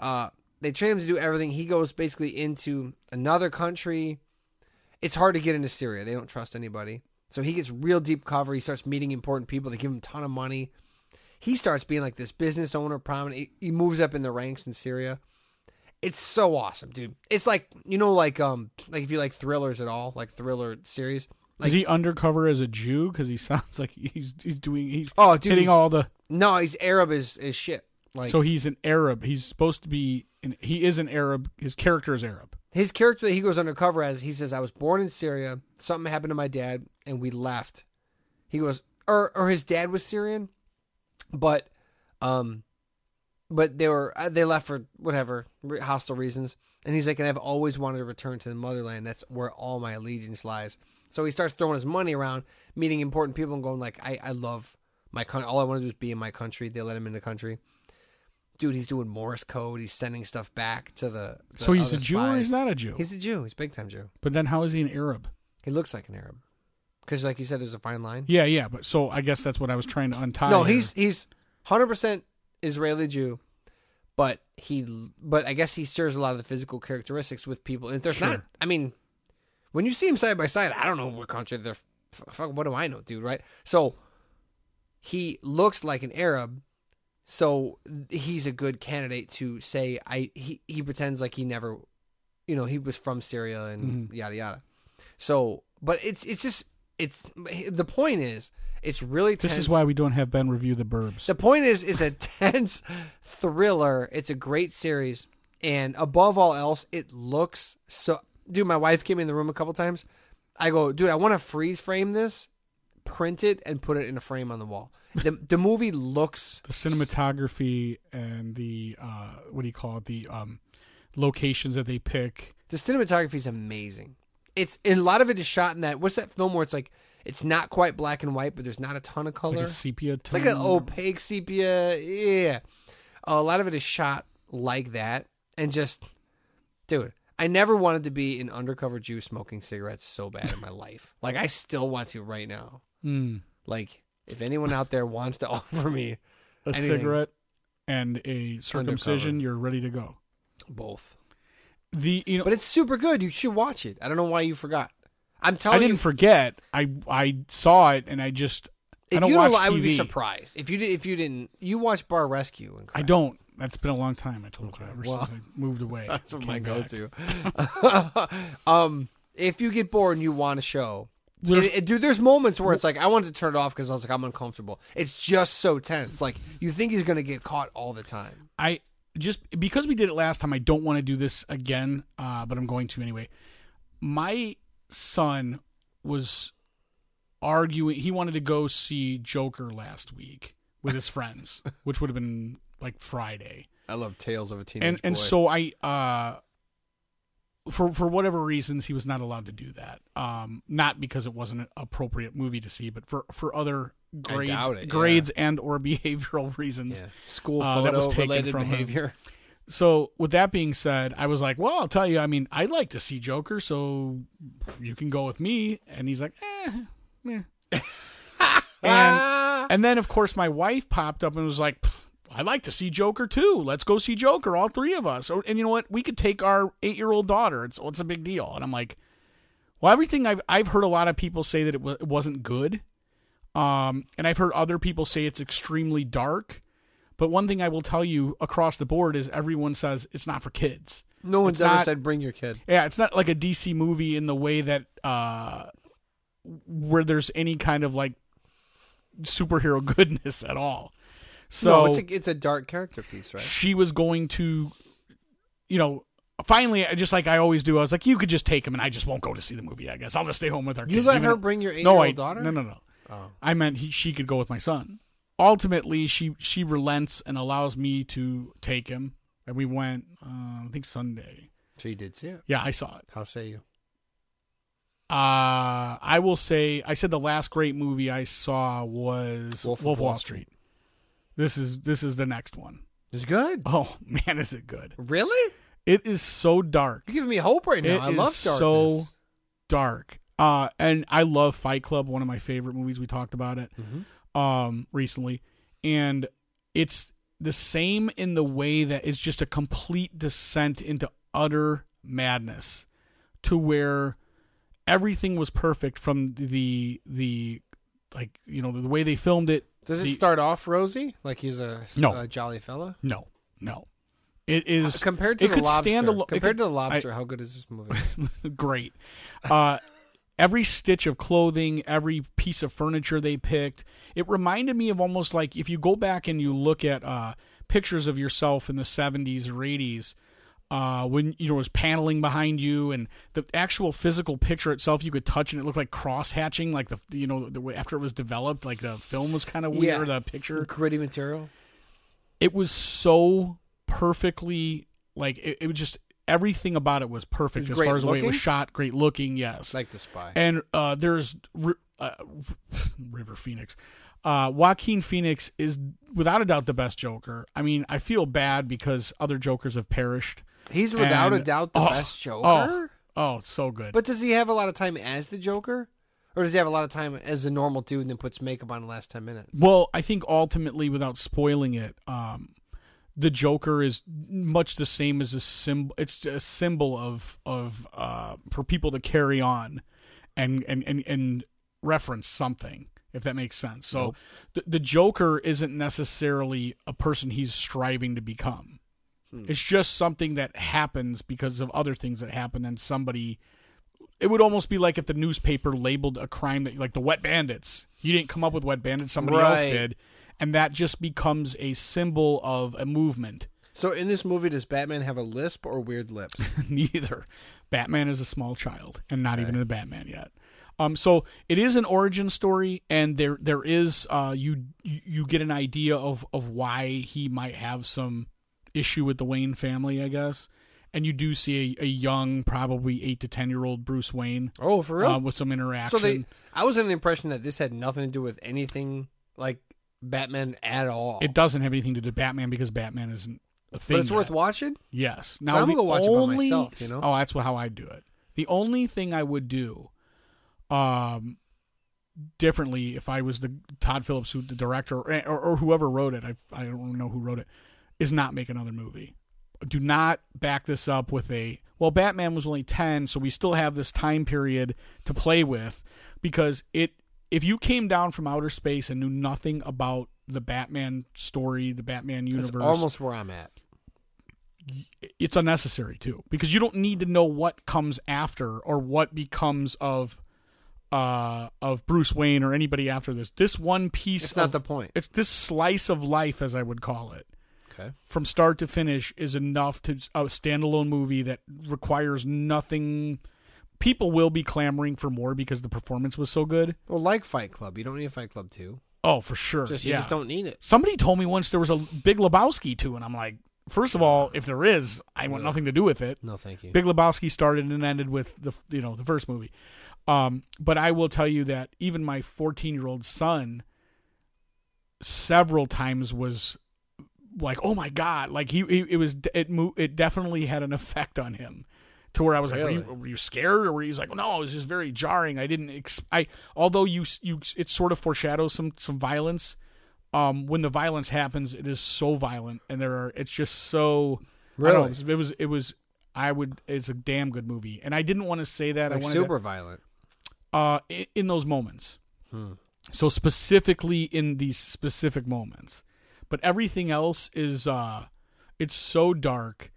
Uh, they train him to do everything. He goes basically into another country. It's hard to get into Syria. They don't trust anybody. So he gets real deep cover. He starts meeting important people. They give him a ton of money. He starts being like this business owner, prominent. He moves up in the ranks in Syria. It's so awesome, dude. It's like, you know, like um, like if you like thrillers at all, like thriller series. Like, is he undercover as a Jew? Because he sounds like he's he's doing he's oh, dude, hitting he's, all the no, he's Arab as, as shit. Like, so he's an Arab. He's supposed to be. An, he is an Arab. His character is Arab. His character that he goes undercover as, he says, I was born in Syria. Something happened to my dad, and we left. He goes, or or his dad was Syrian, but, um, but they were they left for whatever hostile reasons. And he's like, and I've always wanted to return to the motherland. That's where all my allegiance lies. So he starts throwing his money around, meeting important people, and going like, I I love my country. All I want to do is be in my country. They let him in the country. Dude, he's doing Morse code. He's sending stuff back to the. the so he's a Jew spies. Or he's not a Jew? He's a Jew. He's big time Jew. But then how is he an Arab? He looks like an Arab. Because like you said, there's a fine line. Yeah, yeah. But so I guess that's what I was trying to untie. No, here. he's he's one hundred percent Israeli Jew, but he but I guess he shares a lot of the physical characteristics with people. And there's sure. not. I mean, when you see him side by side, I don't know what country they're. Fuck, what do I know, dude? Right? So he looks like an Arab. So he's a good candidate to say, I he, he pretends like he never, you know, he was from Syria and mm-hmm. yada, yada. So, but it's, it's just, it's, the point is, it's really tense. This is why we don't have Ben review the Burbs. The point is, it's a tense thriller. It's a great series. And above all else, it looks so, dude, my wife came in the room a couple times. I go, dude, I want to freeze frame this, print it, and put it in a frame on the wall. The the movie looks... The cinematography and the, uh, what do you call it, the um, locations that they pick. The cinematography is amazing. It's, and a lot of it is shot in that, what's that film where it's like, it's not quite black and white, but there's not a ton of color. Like a sepia tone. It's like an opaque sepia. Yeah. Uh, a lot of it is shot like that. And just, dude, I never wanted to be an undercover Jew smoking cigarettes so bad in my life. Like, I still want to right now. Mm. Like... If anyone out there wants to offer me a anything, cigarette and a circumcision, undercover. You're ready to go. Both. The you know, but it's super good. You should watch it. I don't know why you forgot. I'm telling you, I didn't you, forget. I I saw it and I just if I don't you watch don't, T V. I would be surprised if you did, if you didn't. You watch Bar Rescue and crap. I don't. That's been a long time. I told okay, you ever well, since I moved away. That's what my go-to. um, if you get bored and you want a show. There's, it, it, dude, there's moments where it's like, I wanted to turn it off because I was like, I'm uncomfortable. It's just so tense. Like, you think he's going to get caught all the time. I just, because we did it last time, I don't want to do this again, uh, but I'm going to anyway. My son was arguing, he wanted to go see Joker last week with his friends, which would have been like Friday. I love Tales of a Teenage and, Boy. And so I... Uh, For for whatever reasons, he was not allowed to do that. Um, not because it wasn't an appropriate movie to see, but for, for other grades, it, grades yeah. and or behavioral reasons. Yeah. School photo uh, that was taken related from behavior. Him. So with that being said, I was like, well, I'll tell you, I mean, I'd like to see Joker, so you can go with me. And he's like, eh, meh. and, and then, of course, my wife popped up and was like, I'd like to see Joker too. Let's go see Joker, all three of us. And you know what? We could take our eight-year-old daughter. It's what's a big deal. And I'm like, well, everything I've I've heard a lot of people say that it, w- it wasn't good, um, and I've heard other people say it's extremely dark. But one thing I will tell you across the board is everyone says it's not for kids. No one's it's ever not, said bring your kid. Yeah, it's not like a D C movie in the way that uh, where there's any kind of like superhero goodness at all. So no, it's, a, it's a dark character piece, right? She was going to, you know, finally, just like I always do, I was like, you could just take him and I just won't go to see the movie, I guess. I'll just stay home with her kids. You let Even her bring your eight-year-old no, I, daughter? No, no, no. Oh. I meant he, she could go with my son. Ultimately, she, she relents and allows me to take him. And we went, uh, I think, Sunday. So you did see it? Yeah, I saw it. How say you? Uh, I will say, I said the last great movie I saw was Wolf, Wolf of Wall, Wall Street. Street. This is this is the next one. It's good. Oh, man, is it good. Really? It is so dark. You're giving me hope right now. It I is love darkness. so dark. Uh, and I love Fight Club, one of my favorite movies. We talked about it mm-hmm. um, recently. And it's the same in the way that it's just a complete descent into utter madness to where everything was perfect from the, the like, you know, the way they filmed it. Does it the, start off rosy? Like he's a, no. a jolly fella? No, no. It is uh, compared to it the could lobster. Stand al- compared could, to the lobster, I, how good is this movie? Great. Uh, every stitch of clothing, every piece of furniture they picked, it reminded me of almost like if you go back and you look at uh, pictures of yourself in the seventies or eighties, uh, when you know it was paneling behind you and the actual physical picture itself you could touch and it looked like cross hatching, like the you know the, after it was developed, like the film was kind of weird. Yeah. The picture gritty material. It was so. Perfectly, like it, it was just everything about it was perfect it was as far as the looking? way it was shot. Great looking, yes. Like The Spy. And uh, there's uh, River Phoenix. Uh, Joaquin Phoenix is without a doubt the best Joker. I mean, I feel bad because other Jokers have perished. He's without and, a doubt the oh, best Joker. Oh, oh, so good. But does he have a lot of time as the Joker? Or does he have a lot of time as a normal dude and then puts makeup on the last ten minutes? Well, I think ultimately, without spoiling it, um, the Joker is much the same as a symbol. It's a symbol of of uh, for people to carry on, and and, and and reference something, if that makes sense. So nope. the, the Joker isn't necessarily a person he's striving to become. Hmm. It's just something that happens because of other things that happen, and somebody. It would almost be like if the newspaper labeled a crime that, like the Wet Bandits. You didn't come up with Wet Bandits; somebody right. else did. And that just becomes a symbol of a movement. So in this movie, does Batman have a lisp or weird lips? Neither. Batman is a small child and not okay. even a Batman yet. Um, so it is an origin story, and there there is uh, you you get an idea of, of why he might have some issue with the Wayne family, I guess. And you do see a, a young, probably eight to ten-year-old Bruce Wayne. Oh, for real? Uh, with some interaction. So they, I was under the impression that this had nothing to do with anything like Batman at all. It doesn't have anything to do with Batman because Batman isn't a thing. But it's yet. worth watching? Yes. Now, I'm going to watch only, it by myself, you know? Oh, that's how I do it. The only thing I would do um, differently if I was the Todd Phillips, who the director, or, or, or whoever wrote it, I, I don't know who wrote it, is not make another movie. Do not back this up with a, well, Batman was only ten, so we still have this time period to play with, because it if you came down from outer space and knew nothing about the Batman story, the Batman universe... That's almost where I'm at. It's unnecessary, too. Because you don't need to know what comes after or what becomes of uh, of Bruce Wayne or anybody after this. This one piece... It's not the point. It's this slice of life, as I would call it. Okay. From start to finish is enough to a standalone movie that requires nothing... People will be clamoring for more because the performance was so good. Well, like Fight Club. You don't need Fight Club two. Oh, for sure. Just, you yeah. just don't need it. Somebody told me once there was a Big Lebowski two, and I'm like, first of all, if there is, I want nothing to do with it. No, thank you. Big Lebowski started and ended with the you know the first movie. Um, but I will tell you that even my fourteen-year-old son several times was like, oh, my God. Like he, he it was it, it definitely had an effect on him. To where I was really? like, were you, were you scared? Or were you like, well, no, it was just very jarring. I didn't, ex- I, although you, you, it sort of foreshadows some, some violence. Um, when the violence happens, it is so violent and there are, it's just so, really? I don't know, it was, it was, I would, it's a damn good movie. And I didn't want to say that. Like I wanted super to, violent. Uh, in, in those moments. Hmm. So specifically in these specific moments, but everything else is, uh, it's so dark.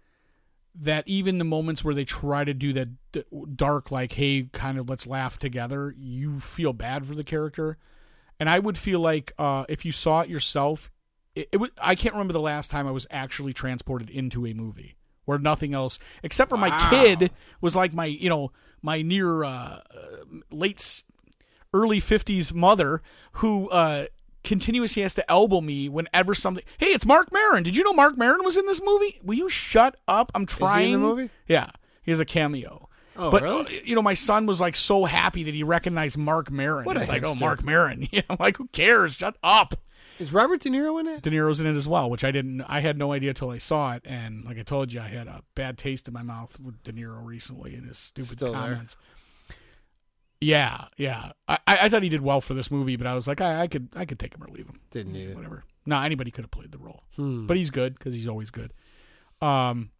That even the moments where they try to do that dark, like, hey, kind of let's laugh together, you feel bad for the character. And I would feel like uh, if you saw it yourself, it, it would, I can't remember the last time I was actually transported into a movie where nothing else, except for wow. my kid, was like my, you know, my near uh, late, early fifties mother who uh, continuously has to elbow me whenever something. Hey, it's Mark Maron. Did you know Mark Maron was in this movie? Will you shut up? I'm trying. Is he in the movie? Yeah, he has a cameo. Oh, but, really? You know, my son was, like, so happy that he recognized Mark Maron. What it's like, oh, Mark Maron. You know, I'm like, who cares? Shut up. Is Robert De Niro in it? De Niro's in it as well, which I didn't, I had no idea until I saw it. And like I told you, I had a bad taste in my mouth with De Niro recently and his stupid Still comments. There. Yeah, yeah. I, I thought he did well for this movie, but I was like, I, I could I could take him or leave him. Didn't need it. Whatever. No, anybody could have played the role. Hmm. But he's good because he's always good. Um,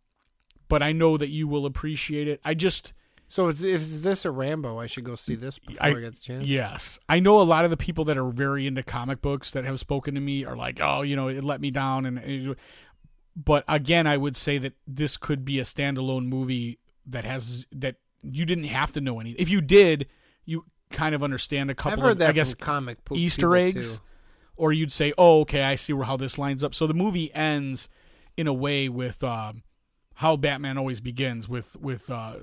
But I know that you will appreciate it. I just... So if is this a Rambo, I should go see this before I, I get the chance? Yes. I know a lot of the people that are very into comic books that have spoken to me are like, oh, you know, it let me down. And, and But again, I would say that this could be a standalone movie that has that you didn't have to know anything. If you did, you kind of understand a couple of, I guess, comic Easter eggs. Too. Or you'd say, oh, okay, I see how this lines up. So the movie ends in a way with uh, how Batman always begins with... with uh,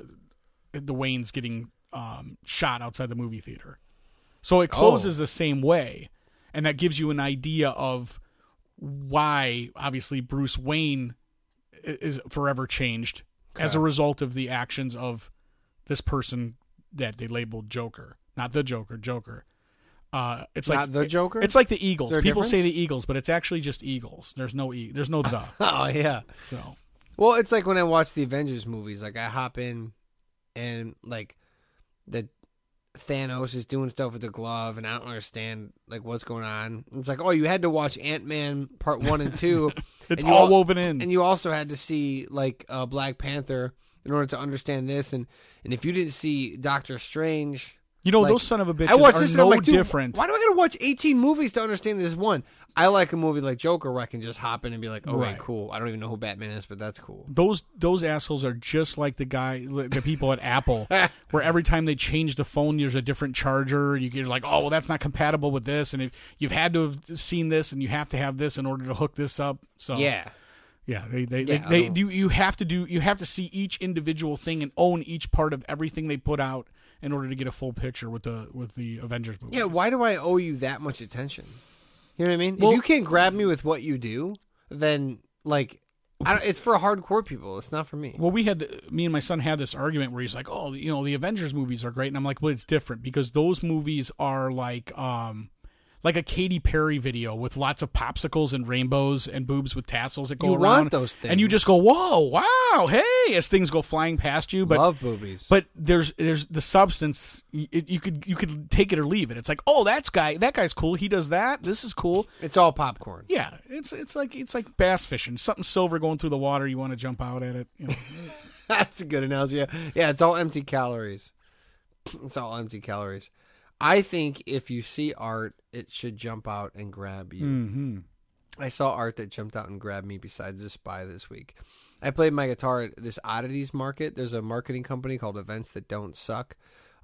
the Wayne's getting um, shot outside the movie theater. So it closes oh. the same way. And that gives you an idea of why obviously Bruce Wayne is forever changed okay. as a result of the actions of this person that they labeled Joker, not the Joker, Joker. Uh, it's not like the Joker. It, it's like the Eagles. People difference? Say the Eagles, but it's actually just Eagles. There's no, e- there's no, the. Oh yeah. So, well, it's like when I watch the Avengers movies, like I hop in, and like the Thanos is doing stuff with the glove and I don't understand like what's going on. It's like, oh, you had to watch Ant-Man part one and two. It's and all al- woven in. And you also had to see like uh, Black Panther in order to understand this. And, and if you didn't see Doctor Strange, you know, like, those son of a bitches I watched are this no like, different. Why do I got to watch eighteen movies to understand this one? I like a movie like Joker where I can just hop in and be like, oh, right. Wait, cool. I don't even know who Batman is, but that's cool. Those those assholes are just like the guy, the people at Apple, where every time they change the phone, there's a different charger. You're like, oh, well, that's not compatible with this. And if you've had to have seen this and you have to have this in order to hook this up. So yeah. Yeah, they they, yeah, they, they you, you have to do you have to see each individual thing and own each part of everything they put out in order to get a full picture with the with the Avengers movie. Yeah, why do I owe you that much attention? You know what I mean? Well, if you can't grab me with what you do, then like I don't, it's for hardcore people. It's not for me. Well, we had the, me and my son had this argument where he's like, "Oh, you know, the Avengers movies are great," and I'm like, "Well, it's different because those movies are like." Um, Like a Katy Perry video with lots of popsicles and rainbows and boobs with tassels that go you around. You want those things. And you just go, whoa, wow, hey, as things go flying past you. But, love boobies. But there's there's the substance. It, you could you could take it or leave it. It's like, oh, that's guy, that guy's cool. He does that. This is cool. It's all popcorn. Yeah. It's it's like it's like bass fishing. Something silver going through the water. You want to jump out at it. You know. That's a good analogy. Yeah. yeah, it's all empty calories. It's all empty calories. I think if you see art, it should jump out and grab you. Mm-hmm. I saw art that jumped out and grabbed me besides The Spy this week. I played my guitar at this oddities market. There's a marketing company called Events That Don't Suck,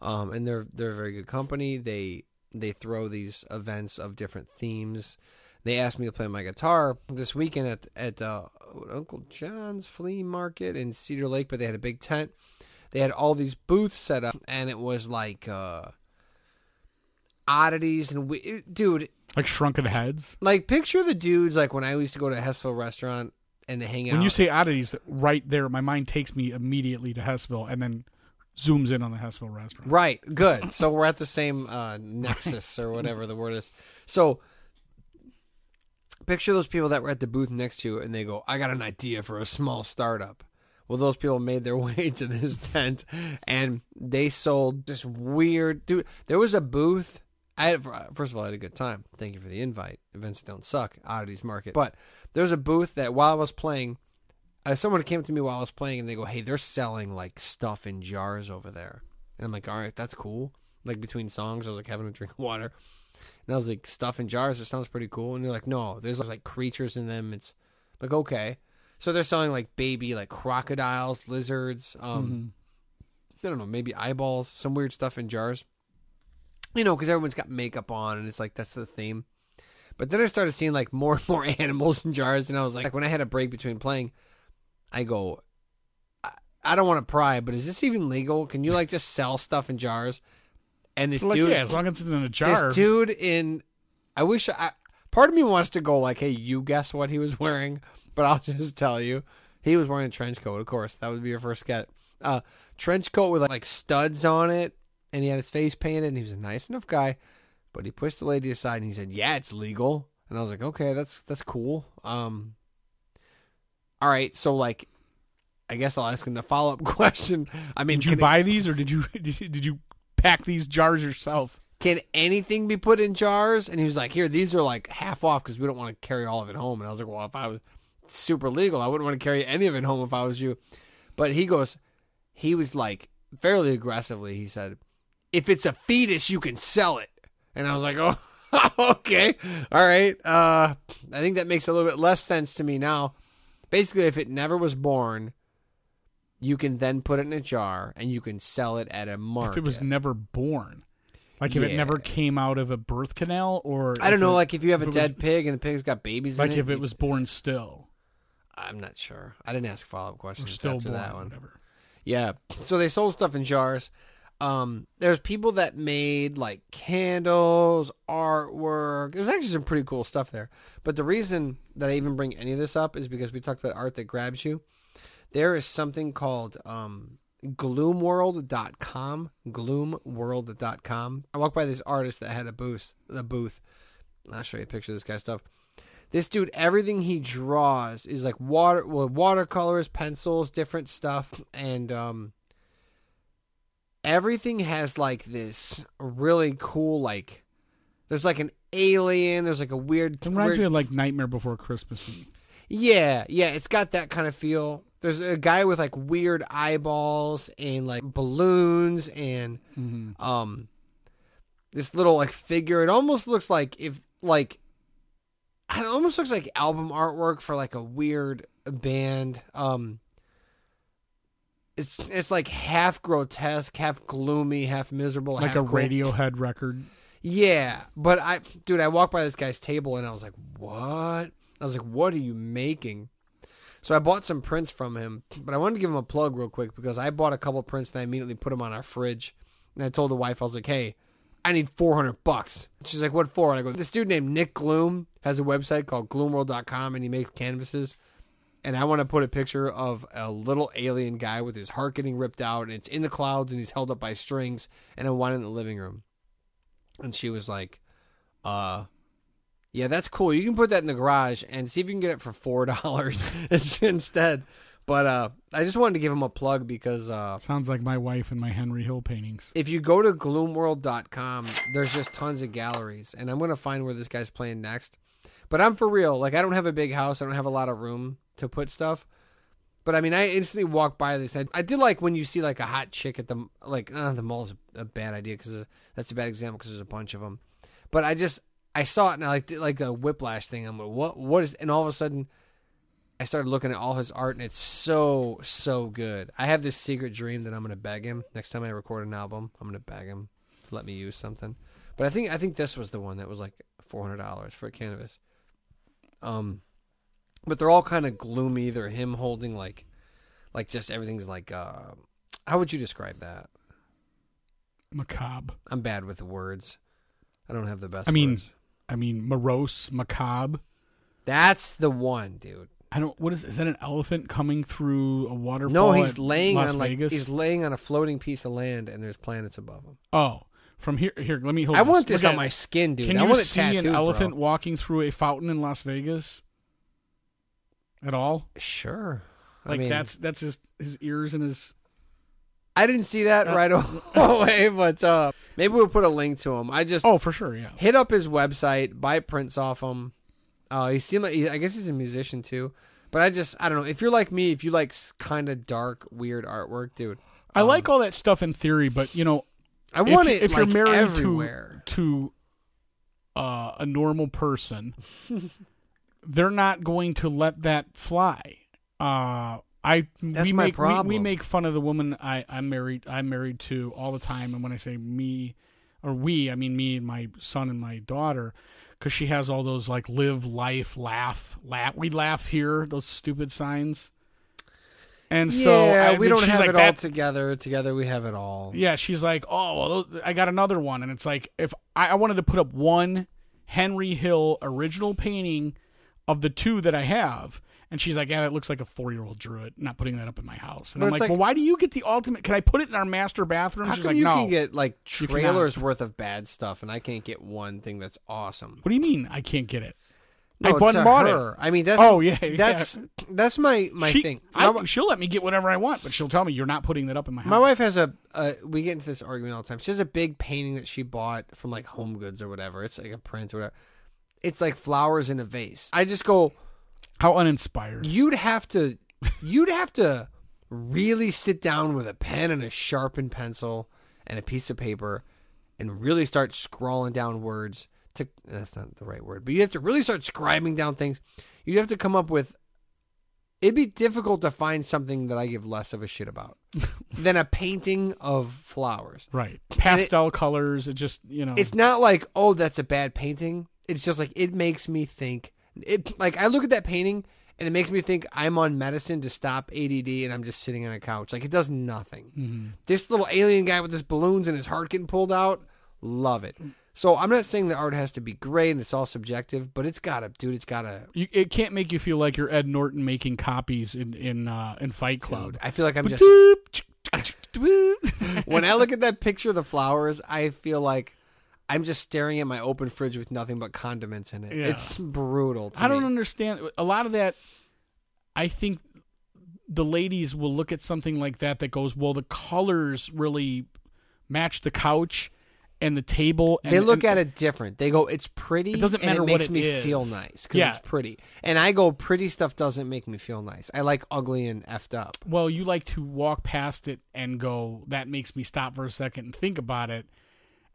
um, and they're they're a very good company. They they throw these events of different themes. They asked me to play my guitar this weekend at, at uh, Uncle John's Flea Market in Cedar Lake, but they had a big tent. They had all these booths set up, and it was like... Uh, oddities and we, dude, like shrunken heads. Like picture the dudes like when I used to go to Hessville Restaurant and to hang out. When you say oddities, right there, my mind takes me immediately to Hessville and then zooms in on the Hessville Restaurant. Right, good. So we're at the same uh, nexus or whatever the word is. So picture those people that were at the booth next to you and they go, "I got an idea for a small startup." Well, those people made their way to this tent and they sold this weird dude. There was a booth. I had, first of all, I had a good time. Thank you for the invite. Events Don't Suck, Oddities Market. But there was a booth that while I was playing, uh, someone came to me while I was playing and they go, "Hey, they're selling like stuff in jars over there." And I'm like, all right, that's cool. Like between songs, I was like having a drink of water. And I was like, stuff in jars, that sounds pretty cool. And they're like, no, there's like creatures in them. It's like, okay. So they're selling like baby, like crocodiles, lizards, um, mm-hmm. I don't know, maybe eyeballs, some weird stuff in jars. you know, because everyone's got makeup on and it's like, that's the theme. But then I started seeing like more and more animals in jars. And I was like, like when I had a break between playing, I go, I, I don't want to pry, but is this even legal? Can you like just sell stuff in jars? And this like, dude, yeah, as long as it's in a jar, this dude in, I wish I, part of me wants to go like, hey, you guess what he was wearing, but I'll just tell you he was wearing a trench coat. Of course, that would be your first get. Uh, trench coat with like, like studs on it. And he had his face painted and he was a nice enough guy, but he pushed the lady aside and he said, yeah, it's legal. And I was like, okay, that's, that's cool. Um, all right. So like, I guess I'll ask him the follow-up question. I mean, did you buy it, these or did you, did you, did you pack these jars yourself? Can anything be put in jars? And he was like, here, these are like half off because we don't want to carry all of it home. And I was like, well, if I was super legal, I wouldn't want to carry any of it home if I was you. But he goes, he was like fairly aggressively. He said, if it's a fetus, you can sell it. And I was like, oh, okay. All right. Uh, I think that makes a little bit less sense to me now. Basically, if it never was born, you can then put it in a jar and you can sell it at a market. If it was never born. Like if yeah. it never came out of a birth canal or... I don't know. It, like if you have a dead was, pig and the pig's got babies like in it. Like if it was born still. I'm not sure. I didn't ask follow-up questions still after born, that one. Whatever. Yeah. So they sold stuff in jars. Um, there's people that made like candles, artwork. There's actually some pretty cool stuff there. But the reason that I even bring any of this up is because we talked about art that grabs you. There is something called um, Gloomworld dot com. Gloomworld dot com. I walked by this artist that had a booth. The booth. I'll show you a picture of this guy's stuff. This dude, everything he draws is like water, well, watercolors, pencils, different stuff, and um. Everything has like this really cool, like there's like an alien. There's like a weird. It reminds weird... me of like Nightmare Before Christmas. Yeah. Yeah. It's got that kind of feel. There's a guy with like weird eyeballs and like balloons and, mm-hmm. um, this little like figure. It almost looks like if like, it almost looks like album artwork for like a weird band. Um, It's it's like half grotesque, half gloomy, half miserable. Like half a cool. Radiohead record. Yeah. But I, dude, I walked by this guy's table and I was like, what? I was like, what are you making? So I bought some prints from him, but I wanted to give him a plug real quick because I bought a couple prints and I immediately put them on our fridge. And I told the wife, I was like, hey, I need four hundred bucks. She's like, what for? And I go, this dude named Nick Gloom has a website called gloomworld dot com and he makes canvases. And I want to put a picture of a little alien guy with his heart getting ripped out and it's in the clouds and he's held up by strings and I want it in the living room. And she was like, uh, yeah, that's cool. You can put that in the garage and see if you can get it for four dollars instead. But, uh, I just wanted to give him a plug because, uh, sounds like my wife and my Henry Hill paintings. If you go to gloomworld dot com, there's just tons of galleries and I'm going to find where this guy's playing next, but I'm for real. Like I don't have a big house. I don't have a lot of room to put stuff. But I mean, I instantly walked by this. I, I did like when you see like a hot chick at the, like, uh, the mall is a, a bad idea because that's a bad example because there's a bunch of them. But I just, I saw it and I like did like the whiplash thing. I'm like, what, what is, and all of a sudden I started looking at all his art and it's so, so good. I have this secret dream that I'm going to beg him. Next time I record an album, I'm going to beg him to let me use something. But I think, I think this was the one that was like four hundred dollars for a canvas. Um, But they're all kind of gloomy. They're him holding like, like just everything's like, uh, how would you describe that? Macabre. I'm bad with words. I don't have the best I mean, words. I mean, morose, macabre. That's the one, dude. I don't, what is, is that an elephant coming through a waterfall? No, he's laying on like, he's laying on a floating piece of land and there's planets above him. Oh, from here, here, let me hold I this. want this Look on my skin, dude. Can I you want it see tattooed, an elephant bro. walking through a fountain in Las Vegas? At all? Sure. Like I mean, that's that's his his ears and his. I didn't see that uh, right away, but uh, maybe we'll put a link to him. I just oh for sure yeah. Hit up his website, buy prints off him. Uh, he seemed like he, I guess he's a musician too, but I just I don't know if you're like me, if you like kind of dark weird artwork, dude. I um, like all that stuff in theory, but you know, I want if, it if like you're married everywhere. to to uh, a normal person. They're not going to let that fly. Uh, I That's we my make problem. We, we make fun of the woman I I'm married I'm married to all the time. And when I say me, or we, I mean me and my son and my daughter, because she has all those like live, life, laugh, laugh. We laugh here, those stupid signs. And yeah, so I, we don't have like, it all together. Together we have it all. Yeah, she's like, oh, well, I got another one. And it's like, if I, I wanted to put up one Henry Hill original painting of the two that I have. And she's like, yeah, that looks like a four-year-old drew it. Not putting that up in my house. And but I'm like, like, well, why do you get the ultimate? Can I put it in our master bathroom? How she's come like, you no. You can get like trailers worth of bad stuff, and I can't get one thing that's awesome. What do you mean I can't get it? No, I bought her. It. I mean, that's oh yeah, that's yeah. that's my my she, thing. Now, I, she'll let me get whatever I want, but she'll tell me you're not putting that up in my house. My wife has a. Uh, we get into this argument all the time. She has a big painting that she bought from like Home Goods or whatever. It's like a print or whatever. It's like flowers in a vase. I just go. How uninspired. You'd have to you'd have to really sit down with a pen and a sharpened pencil and a piece of paper and really start scrawling down words to that's not the right word, but you have to really start scribing down things. You'd have to come up with it'd be difficult to find something that I give less of a shit about than a painting of flowers. Right. Pastel it, colors, it just, you know. It's not like, "Oh, that's a bad painting." It's just like it makes me think. It like I look at that painting and it makes me think I'm on medicine to stop A D D and I'm just sitting on a couch. Like it does nothing. Mm-hmm. This little alien guy with his balloons and his heart getting pulled out. Love it. So I'm not saying the art has to be great and it's all subjective, but it's gotta, dude, it's gotta. You, it can't make you feel like you're Ed Norton making copies in, in, uh, in Fight Club. Dude, I feel like I'm just, when I look at that picture of the flowers, I feel like I'm just staring at my open fridge with nothing but condiments in it. Yeah. It's brutal to I me. Don't understand. A lot of that, I think the ladies will look at something like that that goes, well, the colors really match the couch and the table. And, they look and, at it different. They go, it's pretty. It doesn't matter and it makes what it me is. Feel nice because yeah. it's pretty. And I go, pretty stuff doesn't make me feel nice. I like ugly and effed up. Well, you like to walk past it and go, that makes me stop for a second and think about it.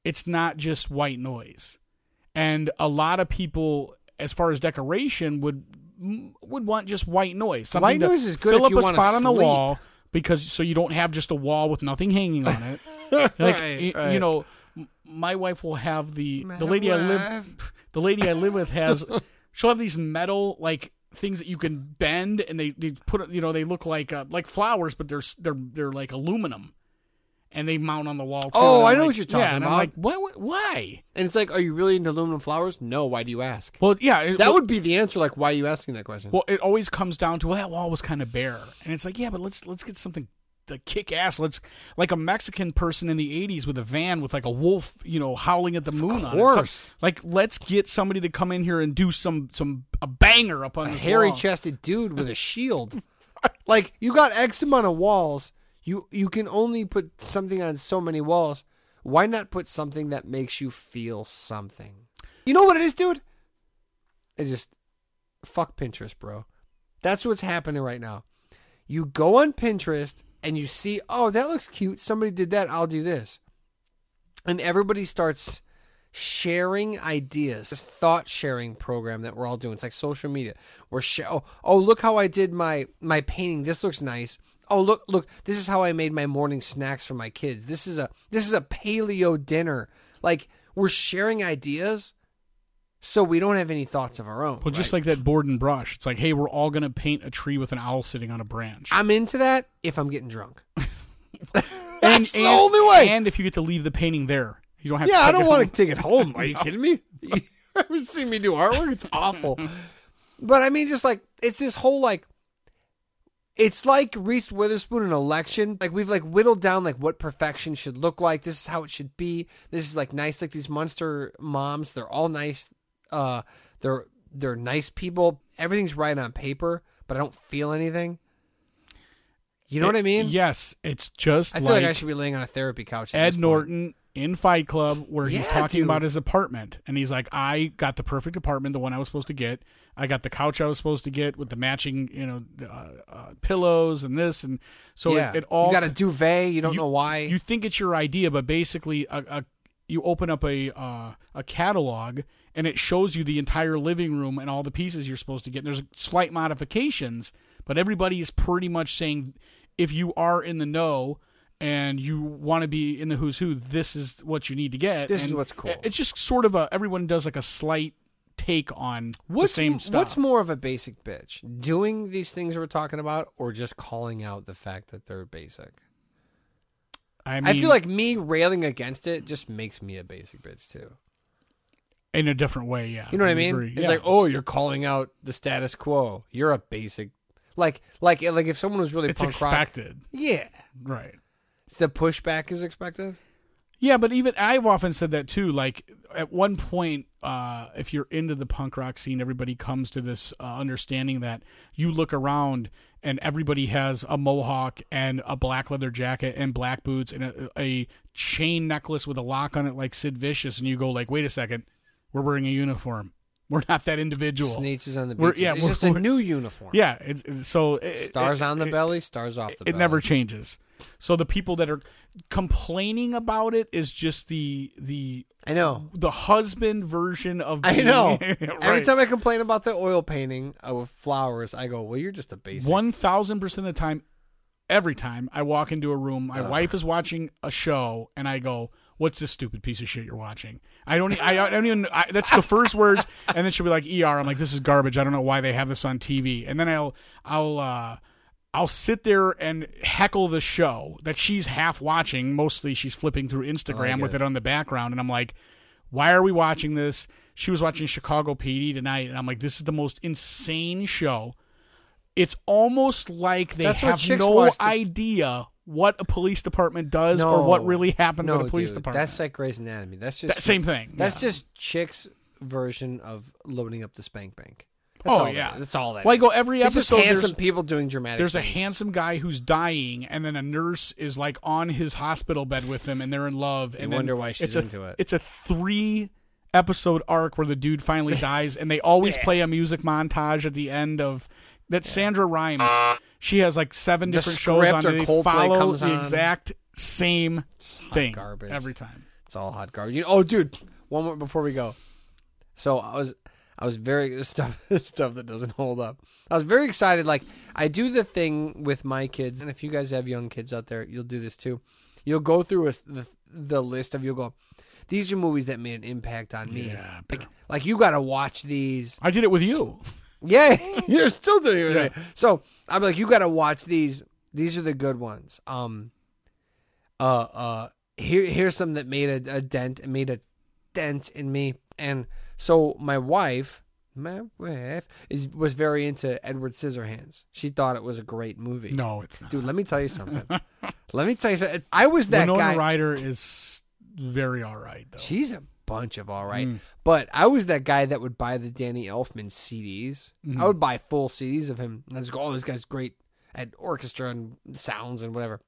It's not just white noise. And a lot of people, as far as decoration, would would want just white noise. Something white noise is good if you want to fill up a spot on the wall because so you don't have just a wall with nothing hanging on it. Like right, you, right. you know, my wife will have the my the lady wife. I live the lady I live with has she'll have these metal like things that you can bend and they, they put you know they look like uh, like flowers but they're they're they're like aluminum. And they mount on the wall. Too. Oh, I know like, what you're talking yeah, and about. I'm like, what, what, why? And it's like, are you really into aluminum flowers? No, why do you ask? Well, yeah. It, that well, would be the answer, like, why are you asking that question? Well, it always comes down to, well, that wall was kind of bare. And it's like, yeah, but let's let's get something to kick ass. Let's, like a Mexican person in the eighties with a van with like a wolf, you know, howling at the moon on it. Of course. Like, let's get somebody to come in here and do some, some a banger up on a this wall. A hairy-chested dude with a shield. Like, you got X amount of walls. You you can only put something on so many walls. Why not put something that makes you feel something? You know what it is, dude? It's just, fuck Pinterest, bro. That's what's happening right now. You go on Pinterest and you see, oh, that looks cute. Somebody did that. I'll do this. And everybody starts sharing ideas. This thought sharing program that we're all doing. It's like social media. We're sh- oh, oh, look how I did my, my painting. This looks nice. Oh, look, look, this is how I made my morning snacks for my kids. This is a this is a paleo dinner. Like, we're sharing ideas, so we don't have any thoughts of our own. Well, just right? like that board and brush. It's like, hey, we're all going to paint a tree with an owl sitting on a branch. I'm into that if I'm getting drunk. That's and, the and, only way. And if you get to leave the painting there. You don't have yeah, to I don't want to take it home. Are you no. kidding me? You ever seen me do artwork? It's awful. But, I mean, just like, it's this whole, like, it's like Reese Witherspoon in Election. Like we've like whittled down like what perfection should look like. This is how it should be. This is like nice. Like these monster moms, they're all nice. Uh, they're they're nice people. Everything's right on paper, but I don't feel anything. You know it, what I mean? Yes, it's just. I feel like, like I should be laying on a therapy couch. At Ed this Norton in Fight Club, where he's yeah, talking dude. about his apartment, and he's like, "I got the perfect apartment, the one I was supposed to get." I got the couch I was supposed to get with the matching, you know, uh, uh, pillows and this. And so yeah. it, it all... You got a duvet. You don't you, know why. You think it's your idea, but basically a, a, you open up a uh, a catalog and it shows you the entire living room and all the pieces you're supposed to get. And there's slight modifications, but everybody is pretty much saying if you are in the know and you want to be in the who's who, this is what you need to get. This and is what's cool. It's just sort of a, everyone does like a slight take on what's, the same stuff. What's more of a basic bitch? Doing these things we're talking about, or just calling out the fact that they're basic? I mean, I feel like me railing against it just makes me a basic bitch too. In a different way, yeah. You know what I, I mean? Agree. It's yeah. like, oh, you're calling out the status quo. You're a basic, like, like, like if someone was really it's punk expected. Rock, yeah, right. The pushback is expected. Yeah, but even I've often said that too. Like at one point, uh, if you're into the punk rock scene, everybody comes to this uh, understanding that you look around and everybody has a mohawk and a black leather jacket and black boots and a, a chain necklace with a lock on it, like Sid Vicious, and you go like, wait a second. We're wearing a uniform. We're not that individual. Snakes is on the beach. We're, yeah, it's we're, just we're, a new uniform. Yeah. It's, it's, so it, stars it, on the it, belly, stars off the it belly. It never changes. So the people that are complaining about it is just the the I know the husband version of being, I know. Right. Every time I complain about the oil painting of flowers, I go, well, you're just a basic. One thousand percent of the time, every time I walk into a room, my Ugh. wife is watching a show, and I go, what's this stupid piece of shit you're watching? I don't. I, I don't even. I, that's the first words, and then she'll be like, "E R." I'm like, "This is garbage. I don't know why they have this on T V." And then I'll, I'll, uh, I'll sit there and heckle the show that she's half watching. Mostly, she's flipping through Instagram oh, with it on the background, and I'm like, "Why are we watching this?" She was watching Chicago P D tonight, and I'm like, "This is the most insane show." It's almost like they that's have no idea. What a police department does no, or what really happens no, at a police dude, department. That's like Grey's Anatomy. That's just that same thing. That's yeah. just chicks' version of loading up the spank bank. That's oh, all yeah. That, that's all that well, is. I go every episode. It's just handsome people doing dramatic There's things. A handsome guy who's dying, and then a nurse is like on his hospital bed with him, and they're in love. And you wonder why she's a, into it. It's a three episode arc where the dude finally dies, and they always yeah. play a music montage at the end of that yeah. Sandra Rhimes. Uh, She has like seven the different shows on and they follow comes the on. Exact same thing garbage. Every time. It's all hot garbage. You know, oh, dude, one more before we go. So I was, I was very stuff stuff that doesn't hold up. I was very excited. Like I do the thing with my kids, and if you guys have young kids out there, you'll do this too. You'll go through a, the the list of you'll go. These are movies that made an impact on me. Yeah, like, like you got to watch these. I did it with you. Yeah, you're still doing it. Right? Yeah. So I'm like, you got to watch these. These are the good ones. Um, uh, uh, here, here's some that made a, a dent, made a dent in me. And so my wife, my wife is was very into Edward Scissorhands. She thought it was a great movie. No, it's not, dude. Let me tell you something. let me tell you something. I was that Winona guy. Winona Ryder is very all right, though. She's a bunch of all right, mm. but I was that guy that would buy the Danny Elfman C Ds. Mm-hmm. I would buy full C Ds of him, and I was like, "Oh, this guy's great at orchestra and sounds and whatever,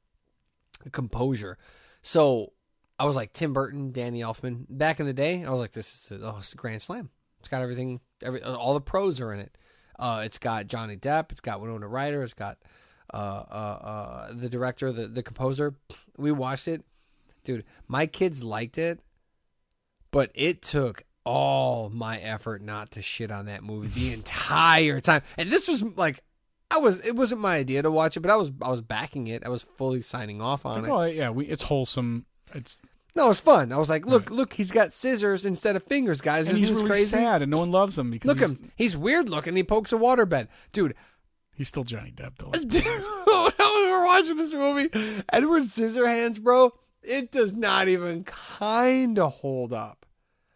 composure." So I was like Tim Burton, Danny Elfman. Back in the day, I was like, "This is a, oh, it's a grand slam. It's got everything. Every all the pros are in it. Uh, it's got Johnny Depp. It's got Winona Ryder. It's got uh, uh, uh, the director, the the composer." We watched it, dude. My kids liked it. But it took all my effort not to shit on that movie the entire time. And this was like, I was, it wasn't my idea to watch it, but I was, I was backing it. I was fully signing off on like, it. Oh, yeah. We, it's wholesome. It's no, it's fun. I was like, look, right. look, he's got scissors instead of fingers, guys. Isn't and he's this really crazy? Sad and no one loves him. Because look he's, him. He's weird looking. He pokes a waterbed. Dude. He's still Johnny Depp. Though. Dude, when we were watching this movie, Edward Scissorhands, bro. It does not even kind of hold up.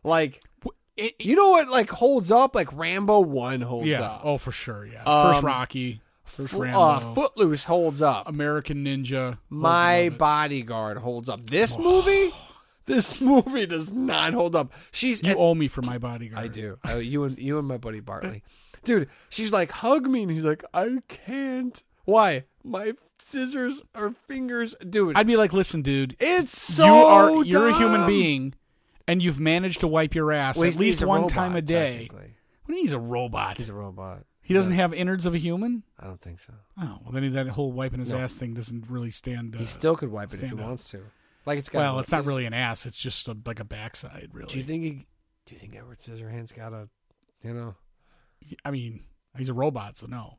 Like, it, it, you know what, like, holds up? Like, Rambo one holds yeah. up. Oh, for sure, yeah. Um, first Rocky, first Rambo. Uh, Footloose holds up. American Ninja. My Bodyguard holds up. This Whoa. movie? This movie does not hold up. She's You and, owe me for My Bodyguard. I do. I, you and you and my buddy Bartley. Dude, she's like, hug me, and he's like, I can't. Why? My scissors or fingers, dude. I'd be like, listen, dude. It's so you are, you're dumb. A human being, and you've managed to wipe your ass well, at least one robot, time a day. What do you mean he's a robot? He's a robot. He yeah. doesn't have innards of a human? I don't think so. Oh, well, then that whole wiping his no. ass thing doesn't really stand. Uh, he still could wipe it if he up. Wants to. Like it's got. Well, it's not really an ass. It's just a, like a backside, really. Do you think? He, do you think Edward Scissorhands got a? You know, I mean, he's a robot, so no.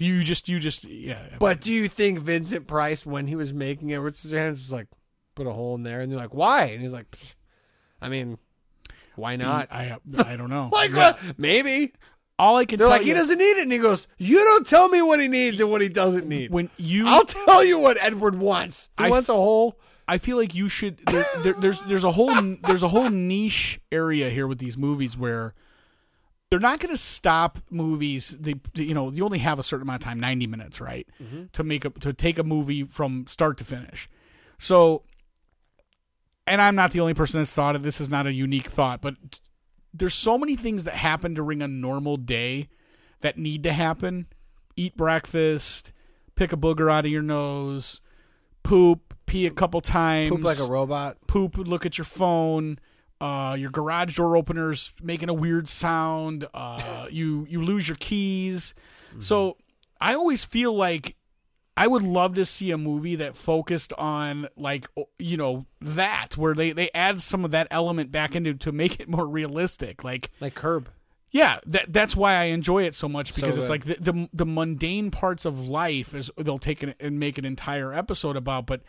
You just, you just, yeah. But do you think Vincent Price, when he was making Edward Scissorhands, was like, put a hole in there? And they're like, why? And he's like, psh, I mean, why not? I I don't know. Like, yeah. Well, maybe. All I can They're tell like, you, he doesn't need it. And he goes, you don't tell me what he needs and what he doesn't need. When you, I'll tell you what Edward wants. He I wants a whole. I feel like you should, there, there, there's there's a whole there's a whole niche area here with these movies where they're not going to stop movies. They, you know, you only have a certain amount of time, ninety minutes, right? Mm-hmm. To make a, to take a movie from start to finish. So, and I'm not the only person that's thought of this, is not a unique thought, but there's so many things that happen during a normal day that need to happen. Eat breakfast, pick a booger out of your nose, poop, pee a couple times. Poop like a robot. Poop, look at your phone. Uh, your garage door opener's making a weird sound. Uh, you you lose your keys. Mm-hmm. So I always feel like I would love to see a movie that focused on, like, you know, that, where they, they add some of that element back into to make it more realistic. Like like Curb. Yeah, that that's why I enjoy it so much, because so it's like the, the the mundane parts of life is they'll take it and make an entire episode about, but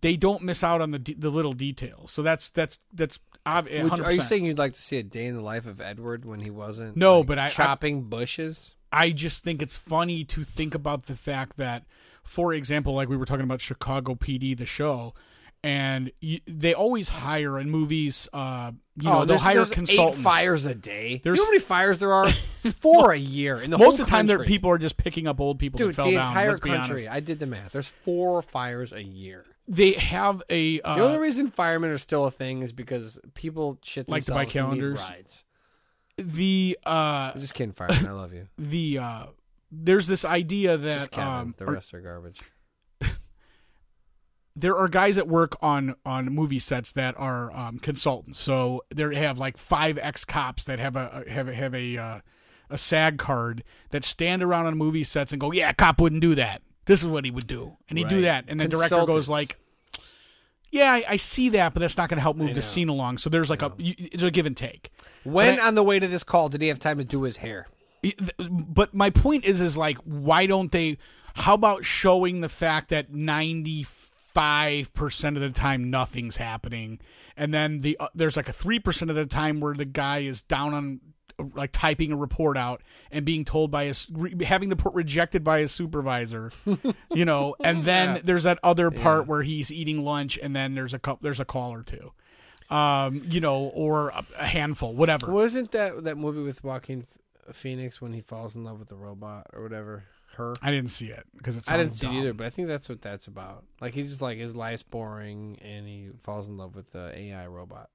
they don't miss out on the de- the little details. So that's that's that's one hundred percent. Would, are you saying you'd like to see a day in the life of Edward when he wasn't? No, like, but I chopping I, bushes. I just think it's funny to think about the fact that, for example, like we were talking about Chicago P D, the show, and you, they always hire in movies. Uh, you oh, know, they'll hire there's consultants. Eight fires a day. There's, you know how many fires there are? Four a year in the most whole of the time. There people are just picking up old people. Dude, who fell the down, entire country. I did the math. There's four fires a year. They have a. Uh, the only reason firemen are still a thing is because people shit themselves like to buy calendars. And need rides. The uh, I'm just kidding, firemen. I love you. The uh, there's this idea that just Kevin, um, the rest are, are garbage. There are guys that work on on movie sets that are um, consultants. So they have like five ex cops that have a have a, have a uh, a SAG card that stand around on movie sets and go, yeah, a cop wouldn't do that. This is what he would do. And he'd right. do that. And the director goes like, yeah, I, I see that, but that's not going to help move the scene along. So there's like a, it's a give and take. When I, on the way to this call, did he have time to do his hair? But my point is, is like, why don't they, how about showing the fact that ninety-five percent of the time nothing's happening. And then the uh, there's like a three percent of the time where the guy is down on, like typing a report out and being told by his having the report rejected by his supervisor, you know, and then yeah. there's that other part yeah. where he's eating lunch. And then there's a couple, there's a call or two, um, you know, or a, a handful, whatever. Wasn't that, that movie with Joaquin Phoenix when he falls in love with the robot or whatever? Her. I didn't see it because it's, I didn't dumb. see it either, but I think that's what that's about. Like, he's just like, his life's boring and he falls in love with the A I robot.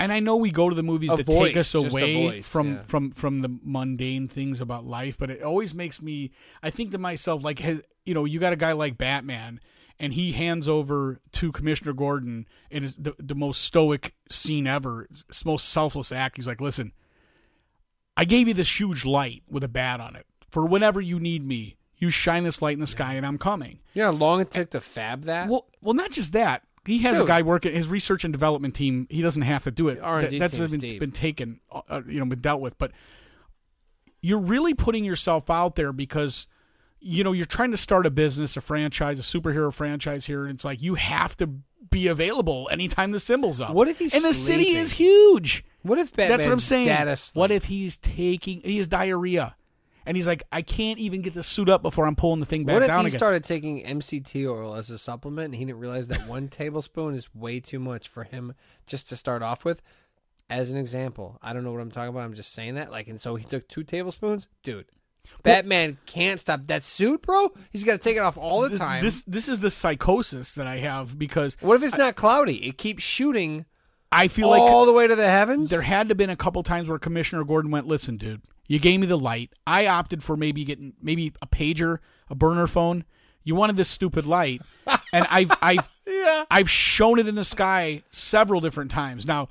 And I know we go to the movies a to voice, take us away voice, from, yeah. from, from the mundane things about life, but it always makes me, I think to myself, like, you know, you got a guy like Batman and he hands over to Commissioner Gordon and it's the, the most stoic scene ever, most selfless act. He's like, listen, I gave you this huge light with a bat on it for whenever you need me. You shine this light in the sky yeah. and I'm coming. You know how long it took to fab that? Well, well, not just that. He has Dude. a guy working his research and development team. He doesn't have to do it. That, that's been, been taken, uh, you know, been dealt with. But you're really putting yourself out there because, you know, you're trying to start a business, a franchise, a superhero franchise here. And it's like, you have to be available anytime the symbol's up. What if he's and the sleeping? City is huge. What if Batman's That's what I'm saying. dad is sleeping? What if he's taking, he has diarrhea. And he's like, I can't even get the suit up before I'm pulling the thing back down again. What if he again? started taking M C T oil as a supplement and he didn't realize that one tablespoon is way too much for him just to start off with? As an example, I don't know what I'm talking about. I'm just saying that. Like, and so he took two tablespoons? Dude, Batman well, can't stop that suit, bro. He's got to take it off all the time. This this is the psychosis that I have because... What if it's I, not cloudy? It keeps shooting I feel all like all the way to the heavens? There had to have been a couple times where Commissioner Gordon went, listen, dude. You gave me the light. I opted for maybe getting maybe a pager, a burner phone. You wanted this stupid light, and I've I've yeah. I've shown it in the sky several different times. Now,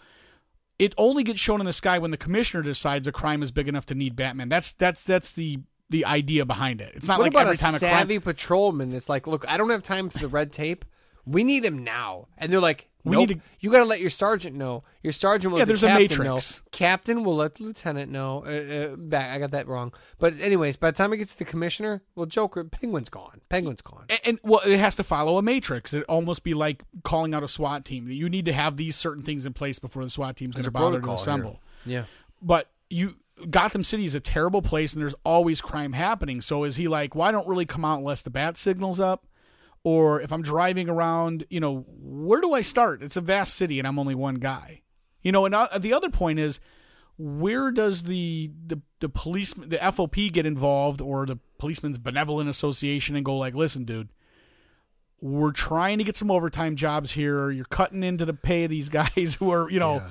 it only gets shown in the sky when the commissioner decides a crime is big enough to need Batman. That's that's that's the the idea behind it. It's not what like about every a time a savvy crime... patrolman that's like, look, I don't have time for the red tape. we need him now. And they're like, nope, we need to... you got to let your sergeant know. Your sergeant will yeah, let the captain know. Captain will let the lieutenant know. Uh, uh, back, I got that wrong. But anyways, by the time it gets to the commissioner, well, Joker, Penguin's gone. Penguin's gone. And, and well, it has to follow a matrix. It'd almost be like calling out a SWAT team. You need to have these certain things in place before the SWAT team's going to bother to assemble. Here. Yeah. But you... Gotham City is a terrible place, and there's always crime happening. So is he like, well, I don't really come out unless the bat signal's up, or if I'm driving around, you know, where do I start? It's a vast city, and I'm only one guy, you know. And uh, the other point is, where does the the the police, the F O P, get involved, or the Policemen's Benevolent Association, and go like, listen, dude, we're trying to get some overtime jobs here. You're cutting into the pay of these guys who are, you know. Yeah.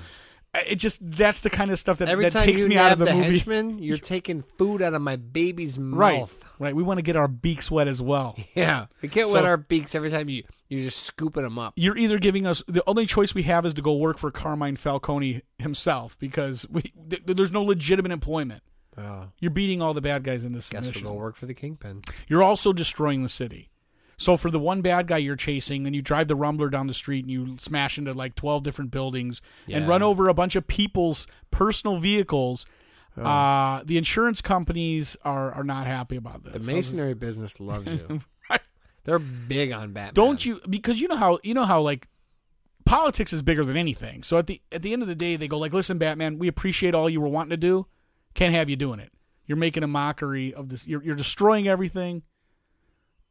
It just, that's the kind of stuff that, Every that time takes you me out of the, the movie. Henchman, you're taking food out of my baby's right, mouth. Right. We want to get our beaks wet as well. Yeah. We can't so, wet our beaks every time you, you're just scooping them up. You're either giving us, the only choice we have is to go work for Carmine Falcone himself, because we, th- there's no legitimate employment. Uh, you're beating all the bad guys in this guess mission. We'll go work for the Kingpin. You're also destroying the city. So for the one bad guy you're chasing, then you drive the Rumbler down the street and you smash into like twelve different buildings yeah. and run over a bunch of people's personal vehicles. Oh. Uh, the insurance companies are, are not happy about this. The masonry so this... business loves you. Right. They're big on Batman. Don't you? Because you know how you know how like politics is bigger than anything. So at the at the end of the day, they go like, "Listen, Batman, we appreciate all you were wanting to do. Can't have you doing it. You're making a mockery of this. You're you're destroying everything.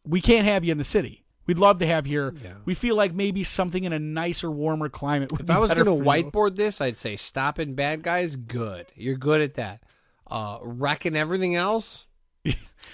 We can't have you in the city. We'd love to have you here. Yeah. We feel like maybe something in a nicer, warmer climate would if be If I was going to whiteboard you. This, I'd say stopping bad guys, good. You're good at that. Uh, wrecking everything else?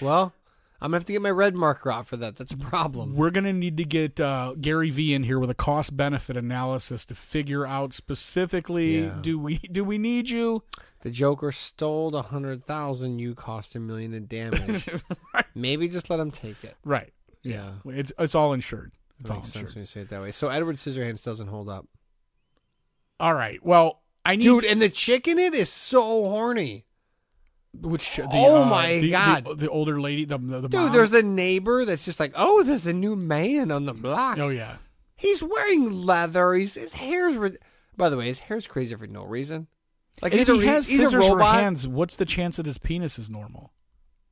Well, I'm going to have to get my red marker out for that. That's a problem. We're going to need to get uh, Gary Vee in here with a cost-benefit analysis to figure out specifically, yeah. do we do we need you? The Joker stole one hundred thousand dollars. You cost a million in damage. Right. Maybe just let him take it. Right. Yeah. yeah. It's it's all insured. It's that all makes insured. Sense when you say it that way. So Edward Scissorhands doesn't hold up. All right. Well, I need... Dude, and the chick in it is so horny. Which the, oh my uh, the, god, the, the older lady, the, the dude. Mom. There's the neighbor that's just like, oh, there's a new man on the block. Oh yeah, he's wearing leather. He's his hair's. Re- By the way, his hair's crazy for no reason. Like he's, he a, has he's scissors a robot. For hands, what's the chance that his penis is normal?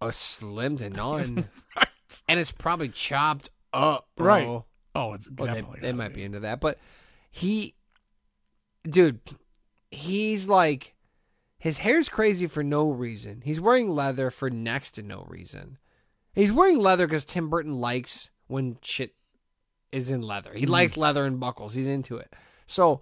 Oh, slim to none. Right. And it's probably chopped up. Bro. Right. Oh, it's well, definitely. They, they might be into that, but he, dude, he's like. His hair's crazy for no reason. He's wearing leather for next to no reason. He's wearing leather because Tim Burton likes when shit is in leather. He mm. likes leather and buckles. He's into it. So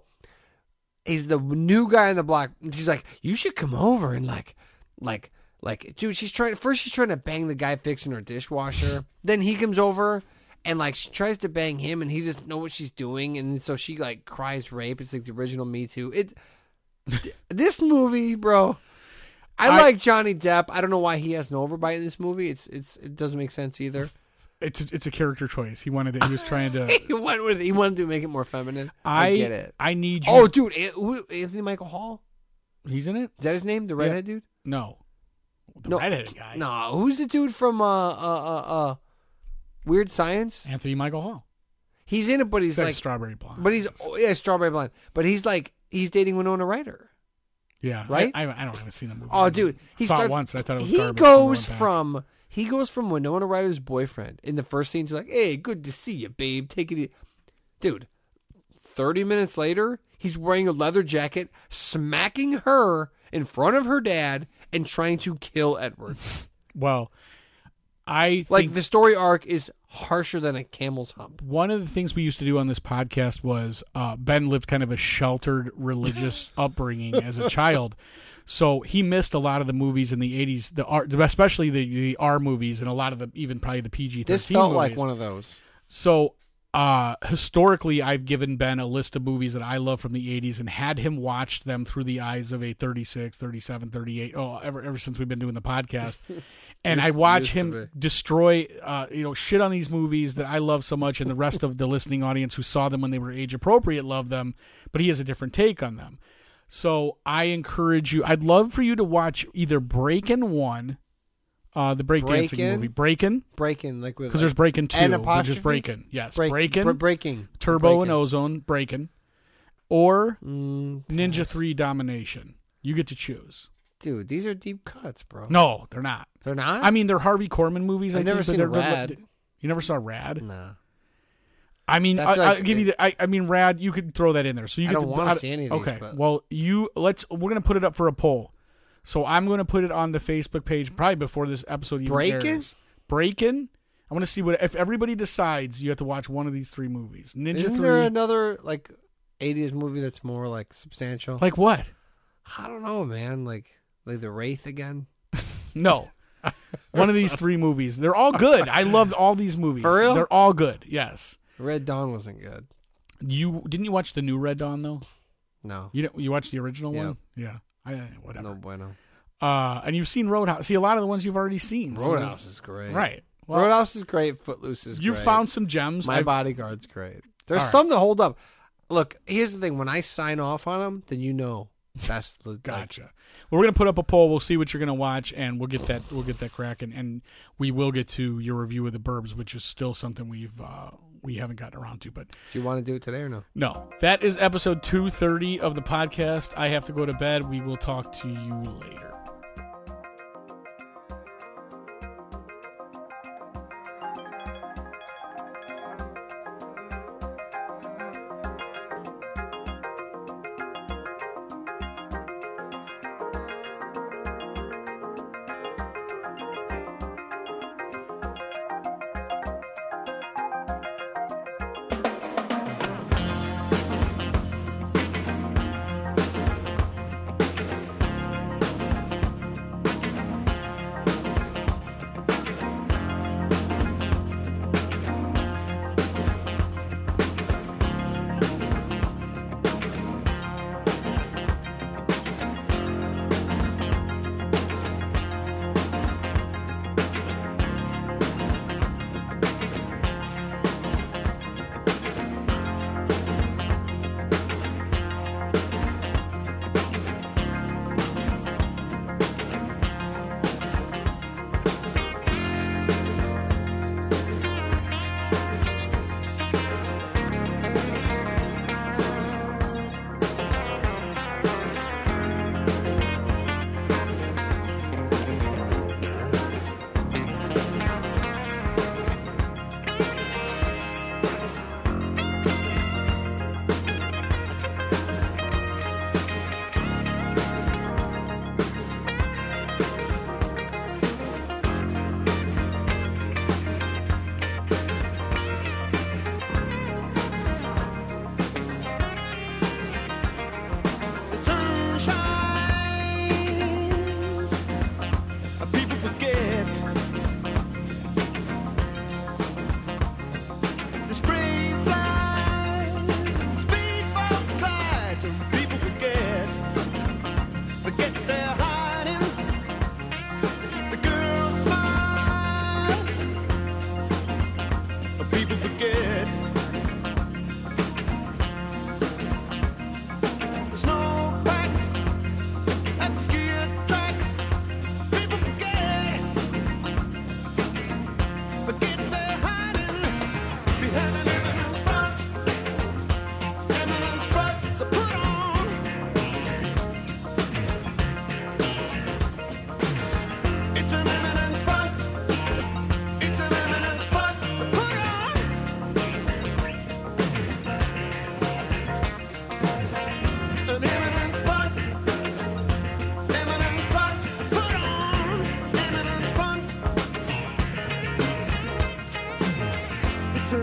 he's the new guy on the block. She's like, you should come over and like, like, like, dude, she's trying, first she's trying to bang the guy fixing her dishwasher. Then he comes over and like, she tries to bang him and he doesn't know what she's doing. And so she like cries rape. It's like the original Me Too. It. This movie, bro. I, I like Johnny Depp. I don't know why he has an overbite in this movie. It's it's it doesn't make sense either. It's a, it's a character choice. He wanted it. He was trying to. he went with. He wanted to make it more feminine. I, I get it. I need. You. Oh, dude, Anthony Michael Hall. He's in it. Is that his name? The redhead yeah. dude? No. The no, redheaded guy. No, who's the dude from uh uh uh, uh Weird Science? Anthony Michael Hall. He's in it, but he's That's like Strawberry Blonde. But he's oh, yeah Strawberry Blonde. But he's like. He's dating Winona Ryder. Yeah. Right? I, I don't haven't seen the movie. Oh, dude. He I saw starts, it once and I thought it was he garbage. Goes from, he goes from Winona Ryder's boyfriend in the first scene to like, hey, good to see you, babe. Take it easy. Dude, thirty minutes later, he's wearing a leather jacket, smacking her in front of her dad and trying to kill Edward. Well, I think... Like, the story arc is... harsher than a camel's hump. One of the things we used to do on this podcast was uh, Ben lived kind of a sheltered religious upbringing as a child, so he missed a lot of the movies in the eighties, the R, especially the, the R movies, and a lot of the even probably the P G thirteen. This felt movies. Like one of those. So uh, historically, I've given Ben a list of movies that I love from the eighties and had him watch them through the eyes of a thirty-six, thirty-seven, thirty-eight. Oh, ever ever since we've been doing the podcast. And I watch him destroy, uh, you know, shit on these movies that I love so much, and the rest of the listening audience who saw them when they were age appropriate love them, but he has a different take on them. So I encourage you. I'd love for you to watch either Breakin' One, Uh, the breakdancing break movie. Breakin'. Breakin'. Like because like, there's Breakin' two. And apostrophe? Which is Breakin'. Yes. Break, Breakin'. Br- breaking. Turbo breakin'. And Ozone. Breakin'. Or mm, Ninja three Domination. You get to choose. Dude, these are deep cuts, bro. No, they're not. They're not? I mean, they're Harvey Korman movies. I've I never think, seen they're, Rad. They're, you never saw Rad? No. I mean, I, I, like I'll give you the, I, I mean, Rad, you could throw that in there. So you I get don't want to see any of okay, these. Okay, well, you, let's, we're going to put it up for a poll. So I'm going to put it on the Facebook page probably before this episode even Breakin'? airs. Breakin'? I want to see what, if everybody decides you have to watch one of these three movies. Ninja Isn't three. There another, like, eighties movie that's more, like, substantial? Like what? I don't know, man. Like, like The Wraith again? No. One of these three movies. They're all good. I loved all these movies. For real? They're all good, yes. Red Dawn wasn't good. You didn't you watch the new Red Dawn though? No. You didn't, you watched the original yeah. one? Yeah. I, whatever. No bueno. Uh, and you've seen Roadhouse. See, a lot of the ones you've already seen. Roadhouse so is great. Right. Well, Roadhouse is great. Footloose is you great. You found some gems. My I've... Bodyguard's great. There's right. some that hold up. Look, here's the thing. When I sign off on them, then you know that's the gotcha. Like... Well, we're gonna put up a poll. We'll see what you're gonna watch, and we'll get that we'll get that cracking, and, and we will get to your review of The Burbs, which is still something we've. Uh, We haven't gotten around to, but... Do you want to do it today or no? No. That is episode two thirty of the podcast. I have to go to bed. We will talk to you later.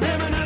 Remember